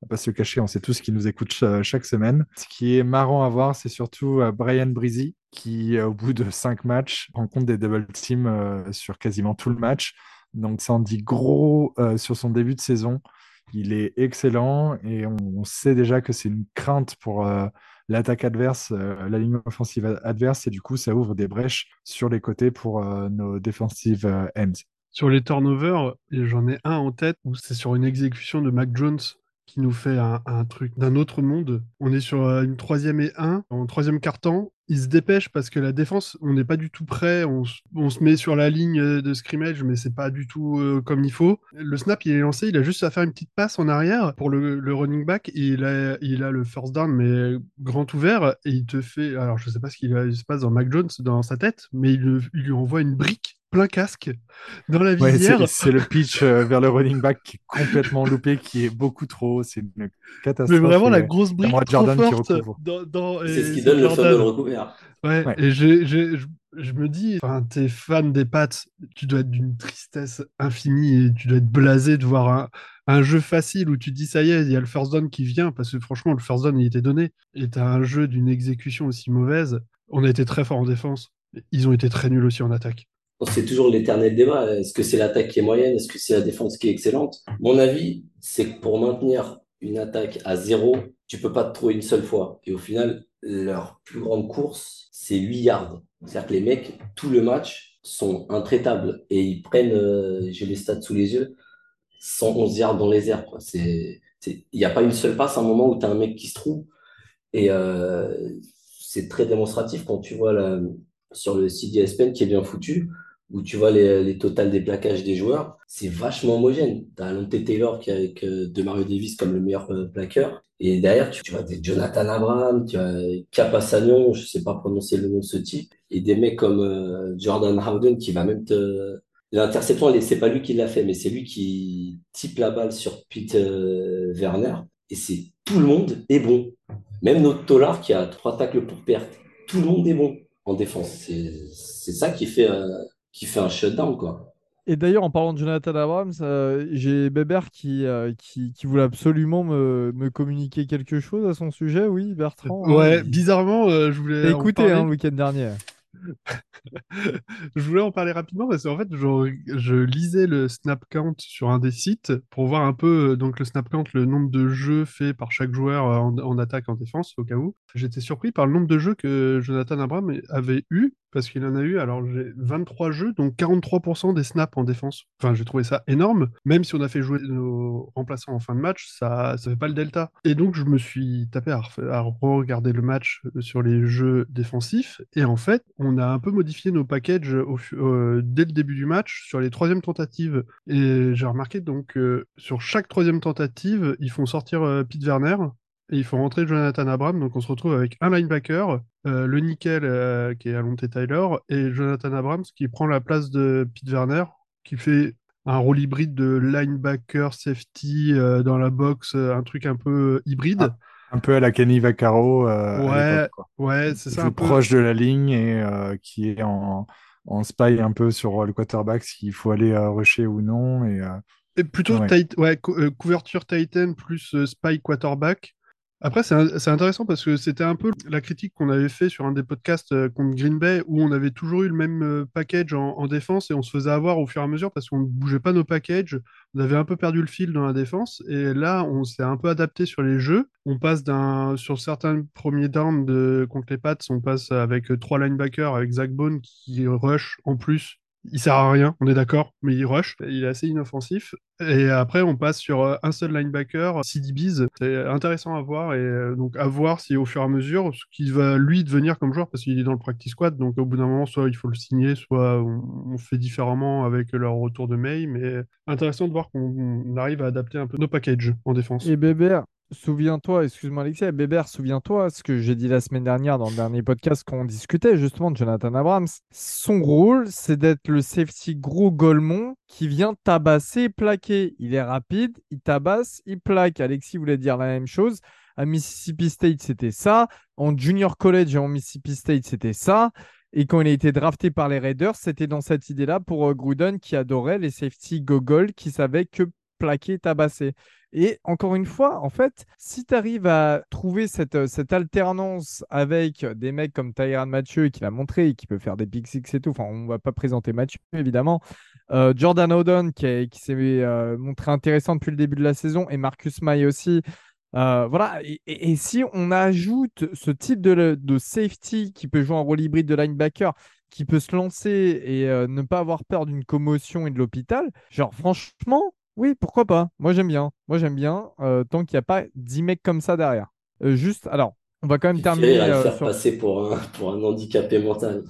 va pas se le cacher, on sait tous qui nous écoute chaque semaine. Ce qui est marrant à voir, c'est surtout Brian Breezy qui, au bout de cinq matchs, rencontre des double teams sur quasiment tout le match. Donc ça en dit gros sur son début de saison. Il est excellent et on sait déjà que c'est une crainte pour euh, l'attaque adverse, euh, la ligne offensive adverse, et du coup, ça ouvre des brèches sur les côtés pour euh, nos defensive euh, ends. Sur les turnovers, j'en ai un en tête où c'est sur une exécution de Mac Jones qui nous fait un, un truc d'un autre monde. On est sur une troisième et un, en troisième quart-temps. Il se dépêche parce que la défense, on n'est pas du tout prêt. On, on se met sur la ligne de scrimmage, mais c'est pas du tout euh, comme il faut. Le snap, il est lancé, il a juste à faire une petite passe en arrière pour le, le running back. Et il a, il a le first down, mais grand ouvert. Et il te fait... Alors, je sais pas ce qu'il a, il se passe dans Mac Jones, dans sa tête, mais il, il lui envoie une brique plein casque dans la visière. Ouais, c'est, c'est le pitch euh, vers le running back qui est complètement loupé, qui est beaucoup trop haut. C'est une catastrophe. Mais vraiment, la grosse brique trop Jordan forte. Dans, dans, c'est ce qui donne Jordan. Le fameux recouvert. Ouais, ouais, et je, je, je, je me dis, t'es fan des Pats, tu dois être d'une tristesse infinie et tu dois être blasé de voir un, un jeu facile où tu te dis ça y est, il y a le first down qui vient, parce que franchement le first down il était donné, et t'as un jeu d'une exécution aussi mauvaise. On a été très fort en défense, ils ont été très nuls aussi en attaque. C'est toujours l'éternel débat, est-ce que c'est l'attaque qui est moyenne, est-ce que c'est la défense qui est excellente? Mon avis, c'est que pour maintenir une attaque à zéro, tu peux pas te trouver une seule fois, et au final leur plus grande course, c'est huit yards. C'est-à-dire que les mecs, tout le match, sont intraitables. Et ils prennent, euh, j'ai les stats sous les yeux, cent onze yards dans les airs. Quoi. C'est, c'est, y a pas une seule passe à un moment où tu as un mec qui se trouve. Et euh, c'est très démonstratif quand tu vois la, sur le site d'E S P N qui est bien foutu, où tu vois les, les totales des plaquages des joueurs. C'est vachement homogène. Tu as Alontae Taylor qui est avec euh, de Mario Davis comme le meilleur euh, plaqueur. Et derrière, tu, tu vois des Jonathan Abrams, tu vois Capasano, je sais pas prononcer le nom de ce type, et des mecs comme euh, Jordan Howden qui va même te... L'interception, elle, c'est pas lui qui l'a fait, mais c'est lui qui type la balle sur Pete euh, Werner. Et c'est tout le monde est bon. Même notre Tolar qui a trois tacles pour perte, tout le monde est bon en défense. C'est, c'est ça qui fait, euh, qui fait un shutdown, quoi. Et d'ailleurs, en parlant de Jonathan Abrams, euh, j'ai Bébert qui, euh, qui, qui voulait absolument me, me communiquer quelque chose à son sujet. Oui, Bertrand. Ouais, hein, bizarrement, euh, je voulais écouter hein, le week-end dernier. Je voulais en parler rapidement parce qu'en fait, je, je lisais le snap count sur un des sites pour voir un peu donc le snap count, le nombre de jeux faits par chaque joueur en, en attaque, en défense, au cas où. J'étais surpris par le nombre de jeux que Jonathan Abrams avait eu, parce qu'il en a eu, alors j'ai vingt-trois jeux, donc quarante-trois pour cent des snaps en défense. Enfin, j'ai trouvé ça énorme. Même si on a fait jouer nos remplaçants en fin de match, ça ça fait pas le delta. Et donc, je me suis tapé à, à regarder le match sur les jeux défensifs. Et en fait, on a un peu modifié nos packages au, euh, dès le début du match sur les troisièmes tentatives. Et j'ai remarqué, donc, euh, sur chaque troisième tentative, ils font sortir euh, Pete Werner. Et il faut rentrer Jonathan Abrams, donc on se retrouve avec un linebacker, euh, le nickel euh, qui est Alontae Taylor, et Jonathan Abrams qui prend la place de Pete Werner, qui fait un rôle hybride de linebacker, safety, euh, dans la boxe, un truc un peu hybride. Ah, un peu à la Kenny Vaccaro. Euh, ouais, ouais, c'est ça. Un peu proche de la ligne et euh, qui est en, en spy un peu sur le quarterback, s'il faut aller euh, rusher ou non. Et, euh, et plutôt ouais. Tight, ouais, co- euh, couverture Titan plus euh, spy quarterback. Après, c'est, un, c'est intéressant parce que c'était un peu la critique qu'on avait fait sur un des podcasts contre Green Bay où on avait toujours eu le même package en, en défense et on se faisait avoir au fur et à mesure parce qu'on ne bougeait pas nos packages. On avait un peu perdu le fil dans la défense et là, on s'est un peu adapté sur les jeux. On passe d'un, sur certains premiers downs de, contre les Pats, on passe avec trois linebackers, avec Zach Bond qui rush en plus. Il sert à rien, on est d'accord, mais il rush, il est assez inoffensif. Et après, on passe sur un seul linebacker, C D Biz. C'est intéressant à voir, et donc à voir si au fur et à mesure, ce qu'il va lui devenir comme joueur, parce qu'il est dans le practice squad, donc au bout d'un moment, soit il faut le signer, soit on, on fait différemment avec leur retour de May, mais intéressant de voir qu'on arrive à adapter un peu nos packages en défense. Et Bébert, souviens-toi, excuse-moi Alexis, Bébert, souviens-toi ce que j'ai dit la semaine dernière dans le dernier podcast qu'on discutait justement de Jonathan Abrams. Son rôle, c'est d'être le safety gros golemon qui vient tabasser et plaquer. Il est rapide, il tabasse, il plaque. Alexis voulait dire la même chose. À Mississippi State, c'était ça. En junior college et en Mississippi State, c'était ça. Et quand il a été drafté par les Raiders, c'était dans cette idée-là pour Gruden qui adorait les safety gogols qui savaient que plaquer, tabasser. Et encore une fois, en fait, si tu arrives à trouver cette, cette alternance avec des mecs comme Tyrann Mathieu qui l'a montré et qui peut faire des pick six et tout, enfin, on ne va pas présenter Mathieu, évidemment, euh, Jordan Howden qui, a, qui s'est euh, montré intéressant depuis le début de la saison et Marcus Maye aussi. Euh, voilà. Et, et, et si on ajoute ce type de, de safety qui peut jouer un rôle hybride de linebacker, qui peut se lancer et euh, ne pas avoir peur d'une commotion et de l'hôpital, genre franchement, oui, pourquoi pas ? Moi, j'aime bien. Moi, j'aime bien euh, tant qu'il n'y a pas dix mecs comme ça derrière. Euh, juste, alors, on va quand même terminer... Tu à euh, faire sur... passer pour un, pour un handicapé mental.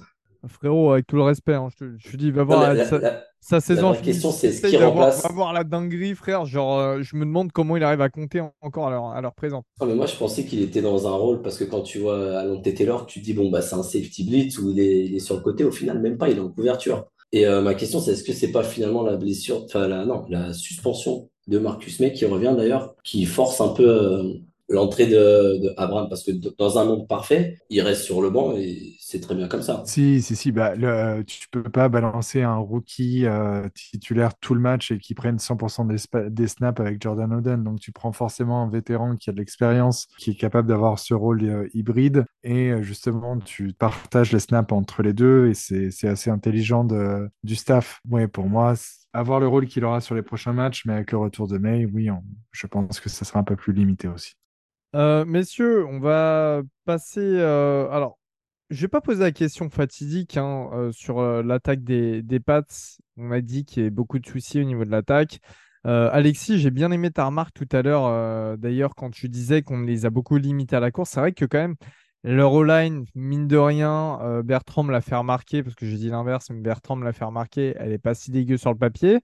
Frérot, avec tout le respect, hein, je, te, je te dis, va voir non, la, la, sa, la, sa saison. La question, c'est ce qui remplace... Va voir la dinguerie, frère. Genre, euh, je me demande comment il arrive à compter encore à leur, à leur présent. Non, mais moi, je pensais qu'il était dans un rôle parce que quand tu vois Alontae Taylor, tu te dis, bon, bah, c'est un safety blitz ou il est, il est sur le côté. Au final, même pas, il est en couverture. Et euh, ma question, c'est est-ce que c'est pas finalement la blessure, enfin la non, la suspension de Marcus Maye qui revient d'ailleurs, qui force un peu euh, l'entrée de, de Abraham parce que d- dans un monde parfait, il reste sur le banc et c'est très bien comme ça. Si si si, bah le, tu peux pas balancer un rookie euh, titulaire tout le match et qui prenne cent pour cent des, spa- des snaps avec Jordan Howden, donc tu prends forcément un vétéran qui a de l'expérience, qui est capable d'avoir ce rôle euh, hybride. Et justement, tu partages les snaps entre les deux et c'est, c'est assez intelligent de, du staff. Ouais, pour moi, avoir le rôle qu'il aura sur les prochains matchs, mais avec le retour de May, oui, on, je pense que ça sera un peu plus limité aussi. Euh, messieurs, on va passer... Euh, alors, je ne vais pas poser la question fatidique hein, euh, sur euh, l'attaque des, des Pats. On m'a dit qu'il y avait beaucoup de soucis au niveau de l'attaque. Euh, Alexis, j'ai bien aimé ta remarque tout à l'heure. Euh, d'ailleurs, quand tu disais qu'on les a beaucoup limités à la course, c'est vrai que quand même... Leur O-line, mine de rien, euh, Bertrand me l'a fait remarquer, parce que j'ai dit l'inverse, mais Bertrand me l'a fait remarquer, elle n'est pas si dégueu sur le papier.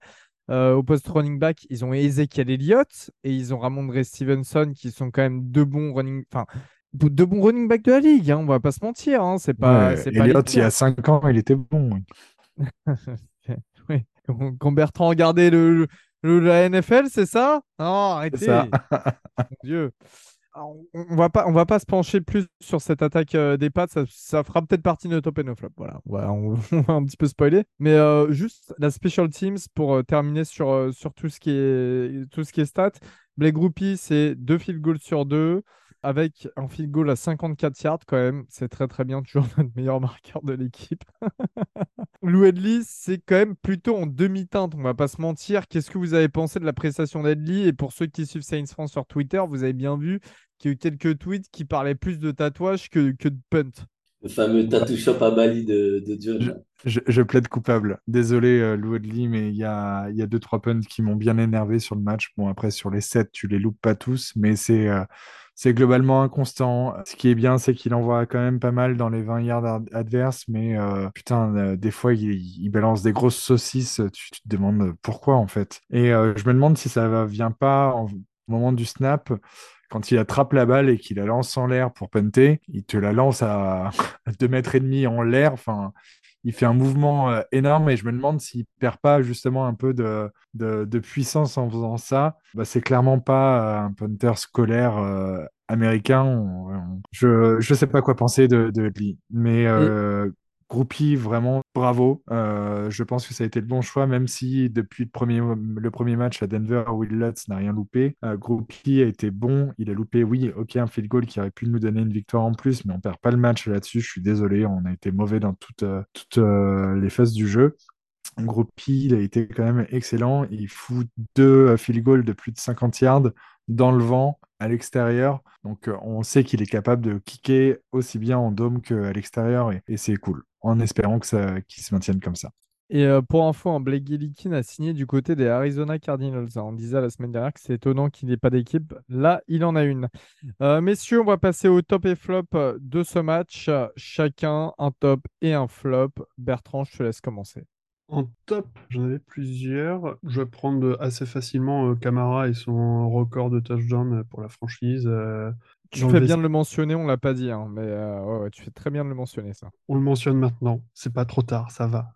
Euh, au poste running back, ils ont Ezekiel Elliott et ils ont Ramondre Stevenson, qui sont quand même deux bons running, enfin, deux bons running back de la ligue, hein, on ne va pas se mentir. Hein, c'est pas, ouais, c'est Elliott, pas il y a cinq ans, il était bon. Oui. Quand Bertrand regardait le, le, la N F L, c'est ça ? Non, arrêtez. C'est ça. Mon Dieu. On va pas, on va pas se pencher plus sur cette attaque euh, des Pats. Ça, ça fera peut-être partie de nos top et nos flops. Voilà, voilà on, on va un petit peu spoiler. Mais euh, juste la special teams pour euh, terminer sur, euh, sur tout ce qui est tout ce qui est stats. Blake Roupy, c'est deux field goals sur deux avec un field goal à cinquante-quatre yards quand même. C'est très très bien, toujours notre meilleur marqueur de l'équipe. Lou Hedley, c'est quand même plutôt en demi-teinte, on va pas se mentir. Qu'est-ce que vous avez pensé de la prestation d'Hedley ? Et pour ceux qui suivent Saints France sur Twitter, vous avez bien vu qu'il y a eu quelques tweets qui parlaient plus de tatouage que, que de punt. Le fameux tattoo shop à Bali de, de John. Je, je, je plaide coupable. Désolé, euh, Lou Hedley, mais il y a, y a deux, trois punts qui m'ont bien énervé sur le match. Bon, après, sur les sept, tu les loupes pas tous, mais c'est, euh, c'est globalement inconstant. Ce qui est bien, c'est qu'il envoie quand même pas mal dans les vingt yards ad- adverses, mais euh, putain, euh, des fois, il, il balance des grosses saucisses. Tu, tu te demandes pourquoi, en fait. Et euh, je me demande si ça vient pas en, au moment du snap. Quand il attrape la balle et qu'il la lance en l'air pour punter, il te la lance à deux mètres et demi en l'air. Enfin, il fait un mouvement énorme et je me demande s'il perd pas justement un peu de, de, de puissance en faisant ça. Bah, c'est clairement pas un punter scolaire euh, américain. On, on, je je sais pas quoi penser de, de Hedley, mais euh, Roupy, vraiment, bravo. Euh, je pense que ça a été le bon choix, même si depuis le premier, le premier match à Denver, Will Lutz n'a rien loupé. Euh, Roupy a été bon. Il a loupé, oui, ok, un field goal qui aurait pu nous donner une victoire en plus, mais on ne perd pas le match là-dessus. Je suis désolé, on a été mauvais dans toutes, toutes euh, les phases du jeu. Roupy, il a été quand même excellent. Il fout deux field goals de plus de cinquante yards dans le vent, à l'extérieur. Donc, on sait qu'il est capable de kicker aussi bien en dôme qu'à l'extérieur, et, et c'est cool, en espérant que ça, qu'il se maintienne comme ça. Et pour info, Blake Gillikin a signé du côté des Arizona Cardinals. On disait la semaine dernière que c'est étonnant qu'il n'ait pas d'équipe. Là, il en a une. Euh, messieurs, on va passer au top et flop de ce match. Chacun un top et un flop. Bertrand, je te laisse commencer. En top, j'en avais plusieurs. Je vais prendre assez facilement Kamara et son record de touchdown pour la franchise. Tu fais bien de le mentionner, on ne l'a pas dit, hein, mais euh, ouais, ouais, tu fais très bien de le mentionner, ça. On le mentionne maintenant, c'est pas trop tard, ça va.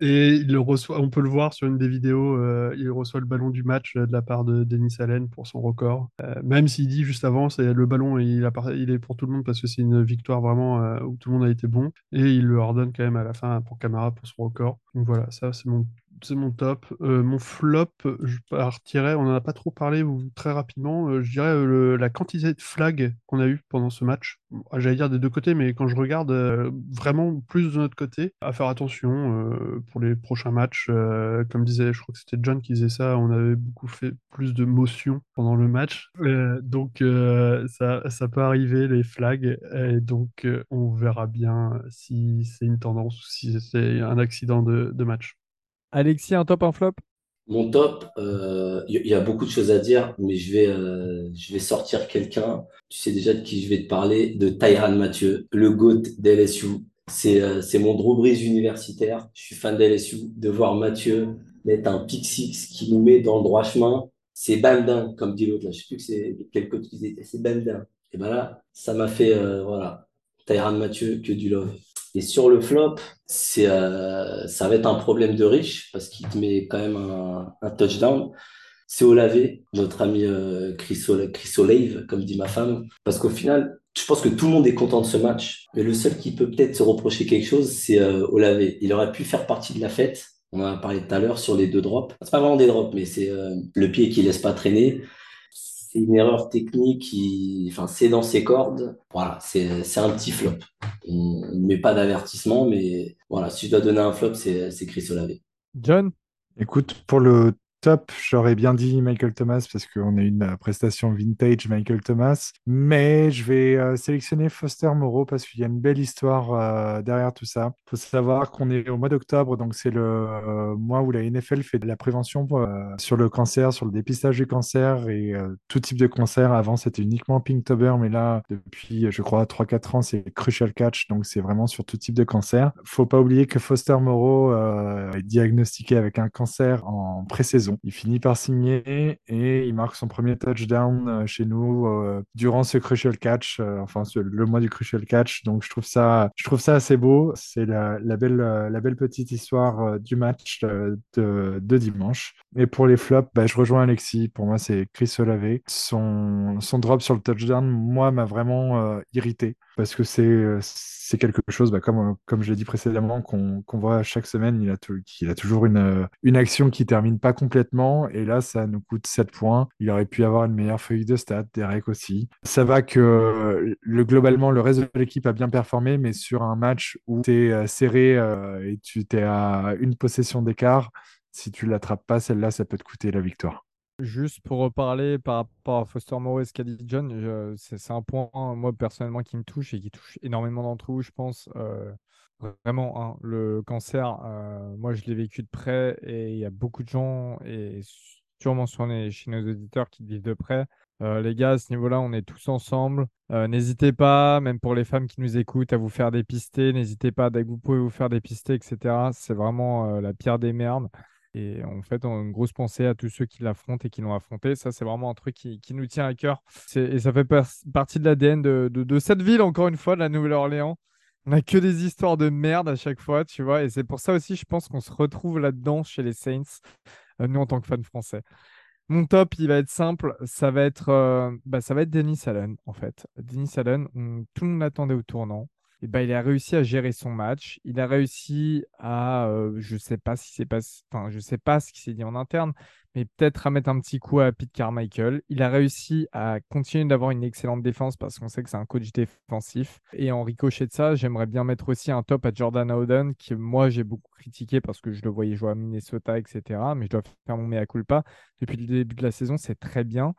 Et il le reçoit, on peut le voir sur une des vidéos, euh, il reçoit le ballon du match de la part de Dennis Allen pour son record. Euh, même s'il dit juste avant, c'est le ballon, et il, appara- il est pour tout le monde parce que c'est une victoire vraiment euh, où tout le monde a été bon. Et il le ordonne quand même à la fin pour Kamara pour son record. Donc voilà, ça c'est mon... c'est mon top. Euh, mon flop, je partirais, on n'en a pas trop parlé ou, très rapidement, euh, je dirais euh, le, la quantité de flags qu'on a eu pendant ce match. J'allais dire des deux côtés, mais quand je regarde, euh, vraiment plus de notre côté, à faire attention euh, pour les prochains matchs. Euh, comme disait, je crois que c'était John qui disait ça, on avait beaucoup fait plus de motions pendant le match. Euh, donc euh, ça, ça peut arriver, les flags, et donc euh, on verra bien si c'est une tendance ou si c'est un accident de, de match. Alexis, un top, un flop ? Mon top, il euh, y, y a beaucoup de choses à dire, mais je vais, euh, je vais sortir quelqu'un. Tu sais déjà de qui je vais te parler, de Tyrann Mathieu, le GOAT d'L S U. C'est, euh, c'est mon Drew Brees universitaire. Je suis fan d'L S U. De voir Mathieu mettre un pick six qui nous met dans le droit chemin, c'est bandin, comme dit l'autre. Là. Je ne sais plus que c'est quel coach qui disait, c'est bandin. Et bien là, ça m'a fait, euh, voilà, Tyrann Mathieu, que du love. Et sur le flop, c'est, euh, ça va être un problème de riche parce qu'il te met quand même un, un touchdown. C'est Olavé, notre ami euh, Chris Ola, Chris Olavé, comme dit ma femme. Parce qu'au final, je pense que tout le monde est content de ce match. Mais le seul qui peut peut-être se reprocher quelque chose, c'est euh, Olavé. Il aurait pu faire partie de la fête. On en a parlé tout à l'heure sur les deux drops. C'est pas vraiment des drops, mais c'est euh, le pied qui ne laisse pas traîner. C'est une erreur technique, qui... enfin, c'est dans ses cordes. Voilà, c'est, c'est un petit flop. On ne met pas d'avertissement, mais voilà, si je dois donner un flop, c'est, c'est Chris Olavé. John ? Écoute, pour le top, j'aurais bien dit Michael Thomas parce qu'on a une prestation vintage Michael Thomas, mais je vais euh, sélectionner Foster Moreau parce qu'il y a une belle histoire euh, derrière tout ça. Il faut savoir qu'on est au mois d'octobre, donc c'est le euh, mois où la N F L fait de la prévention euh, sur le cancer, sur le dépistage du cancer et euh, tout type de cancer. Avant, c'était uniquement Pinktober, mais là, depuis, je crois, trois quatre ans, c'est Crucial Catch, donc c'est vraiment sur tout type de cancer. Il ne faut pas oublier que Foster Moreau euh, est diagnostiqué avec un cancer en pré-saison. Il finit par signer et il marque son premier touchdown chez nous euh, durant ce Crucial Catch, euh, enfin ce, le mois du Crucial Catch. Donc je trouve ça, je trouve ça assez beau. C'est la, la, belle, la belle petite histoire euh, du match euh, de, de dimanche. Et pour les flops, bah, je rejoins Alexis. Pour moi, c'est Chris Olavé. Son, son drop sur le touchdown, moi, m'a vraiment euh, irrité. Parce que c'est, c'est quelque chose, bah, comme, comme je l'ai dit précédemment, qu'on, qu'on voit chaque semaine, il a, tout, il a toujours une, une action qui ne termine pas complètement. Et là, ça nous coûte sept points. Il aurait pu avoir une meilleure feuille de stats, Derek aussi. Ça va que le, globalement, le reste de l'équipe a bien performé, mais sur un match où tu es serré euh, et tu es à une possession d'écart, si tu ne l'attrapes pas, celle-là, ça peut te coûter la victoire. Juste pour reparler par rapport à Foster Moreau et ce qu'a dit John, je, c'est, c'est un point, moi, personnellement, qui me touche et qui touche énormément d'entre vous, je pense. Euh, vraiment, hein, le cancer, euh, moi, je l'ai vécu de près et il y a beaucoup de gens, et sûrement sur les, chez nos auditeurs, qui le vivent de près. Euh, les gars, à ce niveau-là, on est tous ensemble. Euh, n'hésitez pas, même pour les femmes qui nous écoutent, à vous faire dépister. N'hésitez pas, dès que vous pouvez vous faire dépister, et cetera. C'est vraiment euh, la pire des merdes. Et en fait, on a une grosse pensée à tous ceux qui l'affrontent et qui l'ont affronté. Ça, c'est vraiment un truc qui, qui nous tient à cœur. C'est, et ça fait par- partie de l'A D N de, de, de cette ville, encore une fois, de la Nouvelle-Orléans. On n'a que des histoires de merde à chaque fois, tu vois. Et c'est pour ça aussi, je pense qu'on se retrouve là-dedans chez les Saints, euh, nous en tant que fans français. Mon top, il va être simple. Ça va être, euh, bah, ça va être Dennis Allen, en fait. Dennis Allen, on, tout le monde l'attendait au tournant. eh ben, il a réussi à gérer son match. Il a réussi à, euh, je ne sais pas si c'est pas, enfin, je sais pas ce qui s'est dit en interne, mais peut-être à mettre un petit coup à Pete Carmichael. Il a réussi à continuer d'avoir une excellente défense parce qu'on sait que c'est un coach défensif. Et en ricochet de ça, j'aimerais bien mettre aussi un top à Jordan Howden, que moi, j'ai beaucoup critiqué parce que je le voyais jouer à Minnesota, et cetera. Mais je dois faire mon mea culpa. Depuis le début de la saison, c'est très bien.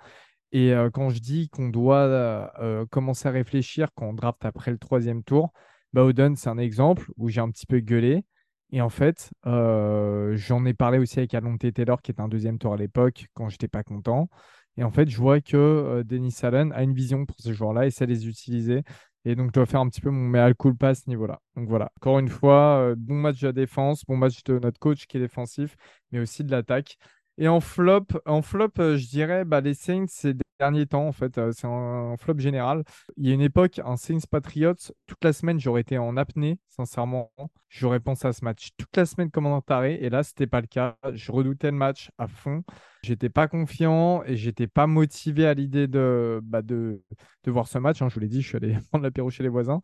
Et euh, quand je dis qu'on doit euh, commencer à réfléchir quand on draft après le troisième tour, bah Howden, c'est un exemple où j'ai un petit peu gueulé. Et en fait, euh, j'en ai parlé aussi avec Alontae Taylor, qui était un deuxième tour à l'époque, quand j'étais pas content. Et en fait, je vois que euh, Dennis Allen a une vision pour ces joueurs-là et sait les utiliser. Et donc, je dois faire un petit peu mon mea culpa à ce niveau-là. Donc voilà, encore une fois, euh, bon match de la défense, bon match de notre coach qui est défensif, mais aussi de l'attaque. Et en flop, en flop euh, je dirais bah, les Saints ces derniers temps, en fait, euh, c'est un, un flop général. Il y a une époque, un Saints Patriots, toute la semaine, j'aurais été en apnée, sincèrement. J'aurais pensé à ce match toute la semaine comme un taré, et là, ce n'était pas le cas. Je redoutais le match à fond. Je n'étais pas confiant et je n'étais pas motivé à l'idée de, bah, de, de voir ce match. Hein. Je vous l'ai dit, je suis allé prendre l'apéro chez les voisins.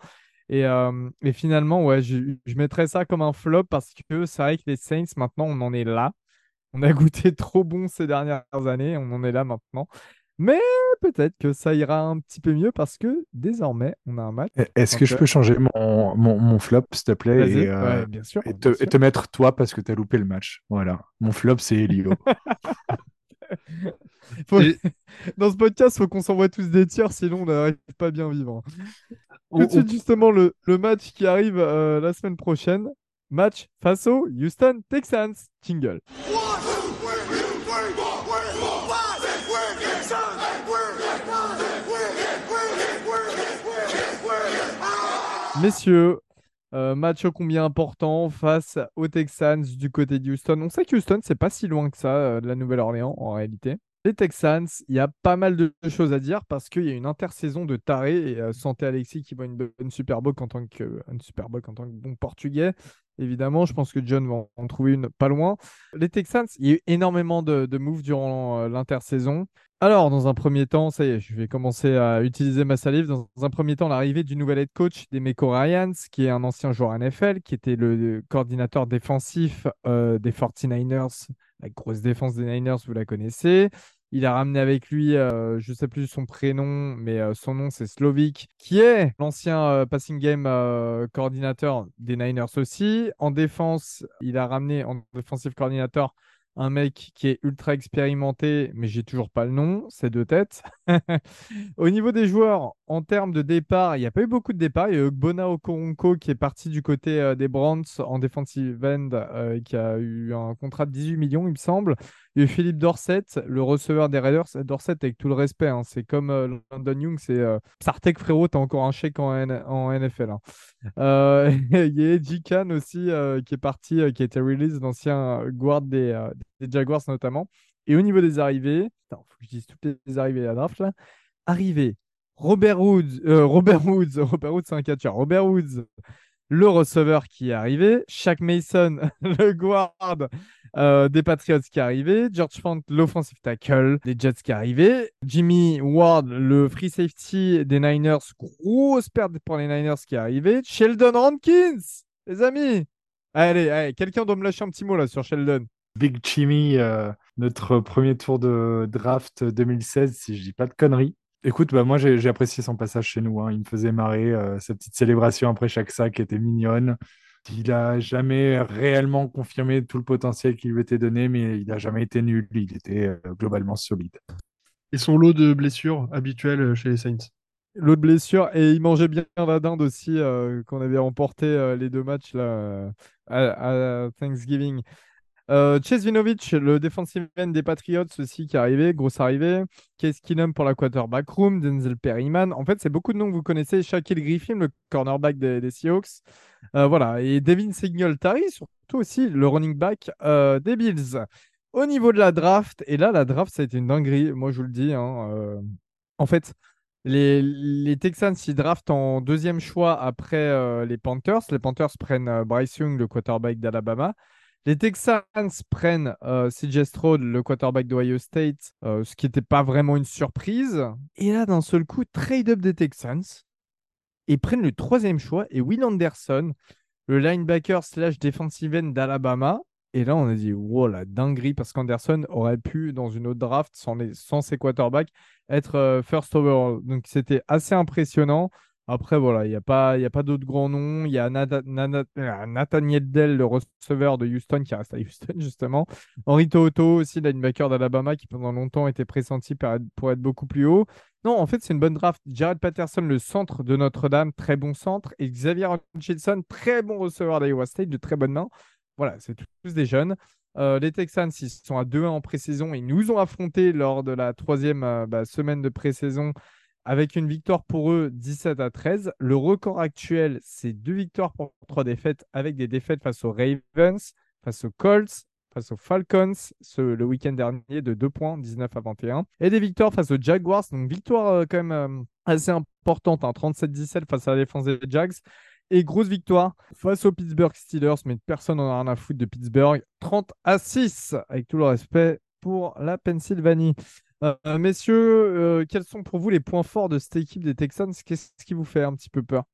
Et, euh, et finalement, ouais, je, je mettrais ça comme un flop parce que c'est vrai que les Saints, maintenant, on en est là. On a goûté trop bon ces dernières années, on en est là maintenant. Mais peut-être que ça ira un petit peu mieux parce que désormais, on a un match. Est-ce que je peux changer mon, mon, mon flop, s'il te plaît, et, euh, ouais, bien sûr, et, te, bien sûr. et te mettre toi parce que tu as loupé le match. Voilà, mon flop, c'est Elio. Faut... Et... Dans ce podcast, il faut qu'on s'envoie tous des tirs, sinon on n'arrive pas à bien vivre. Tout de suite, justement, le, le match qui arrive euh, la semaine prochaine. Match face aux Houston Texans. Jingle. Messieurs, euh, match ô combien important face aux Texans du côté de Houston. On sait que Houston, c'est pas si loin que ça euh, de la Nouvelle-Orléans en réalité. Les Texans, il y a pas mal de choses à dire parce qu'il y a une intersaison de tarés. Et euh, santé Alexis qui voit une bonne Super Bowl en tant que euh, une Super Bowl en tant que bon Portugais. Évidemment, je pense que John va en trouver une pas loin. Les Texans, il y a eu énormément de, de moves durant l'intersaison. Alors, dans un premier temps, ça y est, je vais commencer à utiliser ma salive. Dans un premier temps, l'arrivée du nouvel head coach d'Emeco Ryans, qui est un ancien joueur N F L, qui était le coordinateur défensif euh, des forty-niners. La grosse défense des Niners, vous la connaissez. Il a ramené avec lui, euh, je ne sais plus son prénom, mais euh, son nom, c'est Slovic, qui est l'ancien euh, passing game euh, coordinateur des Niners aussi. En défense, il a ramené en défensif coordinateur un mec qui est ultra expérimenté, mais je n'ai toujours pas le nom, c'est deux têtes. Au niveau des joueurs, en termes de départ, il n'y a pas eu beaucoup de départs. Il y a eu Bona Okoronko qui est parti du côté euh, des Browns en defensive end, euh, qui a eu un contrat de dix-huit millions, il me semble. Il y a eu Philippe Dorsett, le receveur des Raiders. Dorsett, avec tout le respect, hein, c'est comme euh, London Young, c'est euh, Sartek frérot, t'as encore un chèque en, N- en N F L. Hein. Euh, il y a Edgy Khan aussi euh, qui est parti, euh, qui a été release, l'ancien guard des, euh, des Jaguars notamment. Et au niveau des arrivées, il faut que je dise toutes les arrivées à la draft là. Arrivée. Robert Woods, euh, Robert Woods, Robert Woods, c'est un catcheur. Robert Woods, le receveur qui est arrivé. Shaq Mason, le guard euh, des Patriots qui est arrivé. George Fant, l'offensive tackle des Jets qui est arrivé. Jimmy Ward, le free safety des Niners. Grosse perte pour les Niners qui est arrivé. Sheldon Rankins, les amis. Allez, allez, quelqu'un doit me lâcher un petit mot là sur Sheldon. Big Jimmy, euh, notre premier tour de draft deux mille seize, si je dis pas de conneries. Écoute, bah moi j'ai, j'ai apprécié son passage chez nous. Hein. Il me faisait marrer, euh, sa petite célébration après chaque sac était mignonne. Il n'a jamais réellement confirmé tout le potentiel qui lui était donné, mais il n'a jamais été nul. Il était euh, globalement solide. Et son lot de blessures habituelles chez les Saints. Lot de blessures, et il mangeait bien la dinde aussi, euh, qu'on avait remporté euh, les deux matchs là, à, à Thanksgiving. Euh, Chesvinovic, le defensive end des Patriots aussi qui est arrivé, grosse arrivée. Case Keenum pour la quarterback room, Denzel Perryman. En fait, c'est beaucoup de noms que vous connaissez. Shaquille Griffin, le cornerback des, des Seahawks. Euh, voilà. Et Devin Singletary, surtout aussi le running back euh, des Bills. Au niveau de la draft, et là, la draft, ça a été une dinguerie. Moi, je vous le dis. Hein, euh... En fait, les, les Texans, ils draftent en deuxième choix après euh, les Panthers. Les Panthers prennent euh, Bryce Young, le quarterback d'Alabama. Les Texans prennent euh, C J Stroud, le quarterback d'Ohio State, euh, ce qui n'était pas vraiment une surprise. Et là, d'un seul coup, trade-up des Texans. et prennent le troisième choix. Et Will Anderson, le linebacker slash defensive end d'Alabama. Et là, on a dit, wow, la dinguerie, parce qu'Anderson aurait pu, dans une autre draft, sans, les, sans ses quarterbacks, être euh, first overall. Donc, c'était assez impressionnant. Après, voilà, il n'y a pas, y a pas d'autres grands noms. Il y a Nata, Nana, Nathaniel Dell, le receveur de Houston, qui reste à Houston, justement. Henry To'oto, aussi, linebacker d'Alabama, qui pendant longtemps était pressenti pour être, pour être beaucoup plus haut. Non, en fait, c'est une bonne draft. Jared Patterson, le centre de Notre-Dame, très bon centre. Et Xavier Hutchinson, très bon receveur d'Iowa State, de très bonnes mains. Voilà, c'est tous des jeunes. Euh, les Texans, ils sont à deux un en pré-saison. Ils nous ont affrontés lors de la troisième euh, bah, semaine de pré-saison avec une victoire pour eux, dix-sept à treize. Le record actuel, c'est deux victoires pour trois défaites, avec des défaites face aux Ravens, face aux Colts, face aux Falcons, ce, le week-end dernier, de deux points, dix-neuf à vingt et un. Et des victoires face aux Jaguars. Donc, victoire euh, quand même euh, assez importante, hein, trente-sept à dix-sept face à la défense des Jags. Et grosse victoire face aux Pittsburgh Steelers, mais personne n'en a rien à foutre de Pittsburgh. trente à six, avec tout le respect pour la Pennsylvanie. Euh, messieurs, euh, quels sont pour vous les points forts de cette équipe des Texans ? Qu'est-ce qui vous fait un petit peu peur ?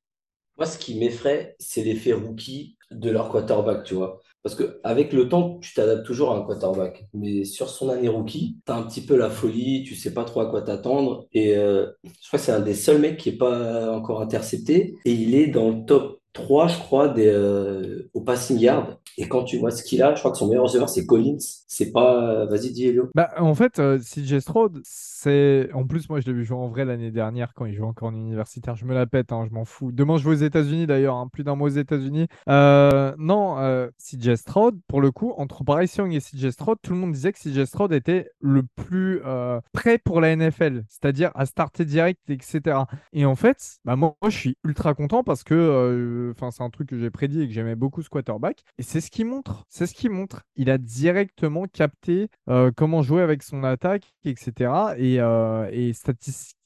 Moi, ce qui m'effraie, c'est l'effet rookie de leur quarterback, tu vois. Parce qu'avec le temps, tu t'adaptes toujours à un quarterback. Mais sur son année rookie, tu as un petit peu la folie, tu ne sais pas trop à quoi t'attendre. Et euh, je crois que c'est un des seuls mecs qui n'est pas encore intercepté. Et il est dans le top trois, je crois, des, euh, au passing yard. Et quand tu vois ce qu'il a, je crois que son meilleur receveur, c'est Collins. C'est pas... Vas-y, dis Elio. Bah, en fait, euh, C J. Stroud, c'est... En plus, moi, je l'ai vu jouer en vrai l'année dernière quand il jouait encore en universitaire. Je me la pète, hein, je m'en fous. Demain, je vais aux États-Unis d'ailleurs. Hein, plus d'un mois aux États-Unis. Euh, non, euh, C J. Stroud, pour le coup, entre Bryce Young et C J. Stroud, tout le monde disait que C J. Stroud était le plus euh, prêt pour la N F L. C'est-à-dire à starter direct, et cetera. Et en fait, bah, moi, moi, je suis ultra content parce que euh, c'est un truc que j'ai prédit et que j'aimais beaucoup ce quarterback. Et c'est ce qu'il montre. C'est ce qu'il montre. Il a directement capté euh, comment jouer avec son attaque, et cetera. Et, euh, et statistique.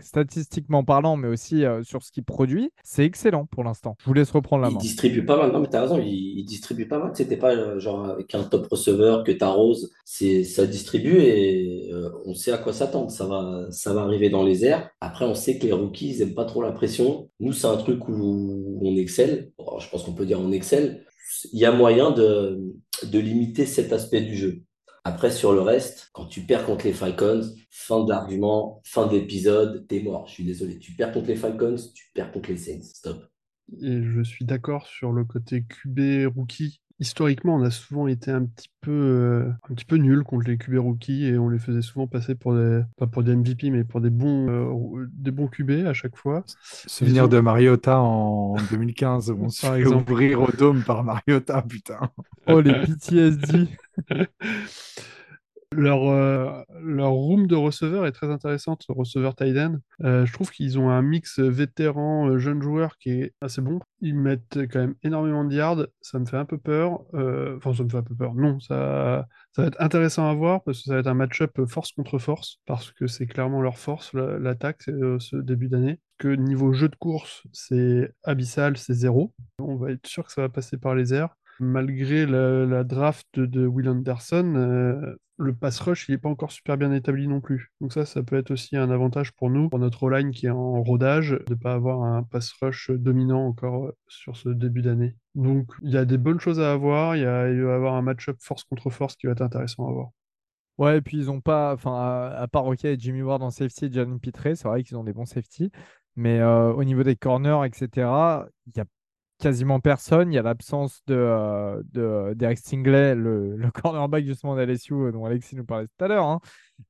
statistiquement parlant, mais aussi euh, sur ce qu'il produit, c'est excellent pour l'instant. Je vous laisse reprendre la main. Il distribue pas mal, non mais t'as raison, il, il distribue pas mal. C'était pas euh, genre avec un top receveur que t'arroses, c'est ça distribue et euh, on sait à quoi s'attendre. Ça va, ça va arriver dans les airs. Après, on sait que les rookies ils aiment pas trop la pression. Nous, c'est un truc où on excelle. Bon, je pense qu'on peut dire on excelle. Il y a moyen de, de limiter cet aspect du jeu. Après, sur le reste, quand tu perds contre les Falcons, fin d'argument, fin d'épisode, t'es mort. Je suis désolé. Tu perds contre les Falcons, tu perds contre les Saints. Stop. Et je suis d'accord sur le côté Q B rookie. Historiquement, on a souvent été un petit peu, euh, un petit peu nuls contre les Q B rookies et on les faisait souvent passer pour des, pas pour des M V P, mais pour des bons, euh, des bons Q B à chaque fois. Souvenir de Mariota en deux mille quinze, on se fait ouvrir au dôme par Mariota, putain. Oh les P T S D. Leur, euh, leur room de receveur est très intéressante, receveur tight end. Euh, je trouve qu'ils ont un mix vétéran, jeune joueur qui est assez bon. Ils mettent quand même énormément de yards, ça me fait un peu peur. Euh, enfin, ça me fait un peu peur, non. Ça, ça va être intéressant à voir parce que ça va être un match-up force contre force, parce que c'est clairement leur force, l'attaque, ce début d'année. Que niveau jeu de course, c'est abyssal, c'est zéro. On va être sûr que ça va passer par les airs. Malgré la, la draft de Will Anderson, euh, le pass rush, il n'est pas encore super bien établi non plus. Donc ça, ça peut être aussi un avantage pour nous, pour notre O-line qui est en rodage, de ne pas avoir un pass rush dominant encore sur ce début d'année. Donc il y a des bonnes choses à avoir, il y a, il va y avoir un match-up force contre force qui va être intéressant à voir. Ouais, et puis ils n'ont pas, enfin à, à part OK, Jimmy Ward en safety et John Pitre, c'est vrai qu'ils ont des bons safety, mais euh, au niveau des corners, et cetera, il n'y a quasiment personne. Il y a l'absence de, euh, de Derek Stingley, le, le cornerback justement d'L S U dont Alexis nous parlait tout à l'heure, hein,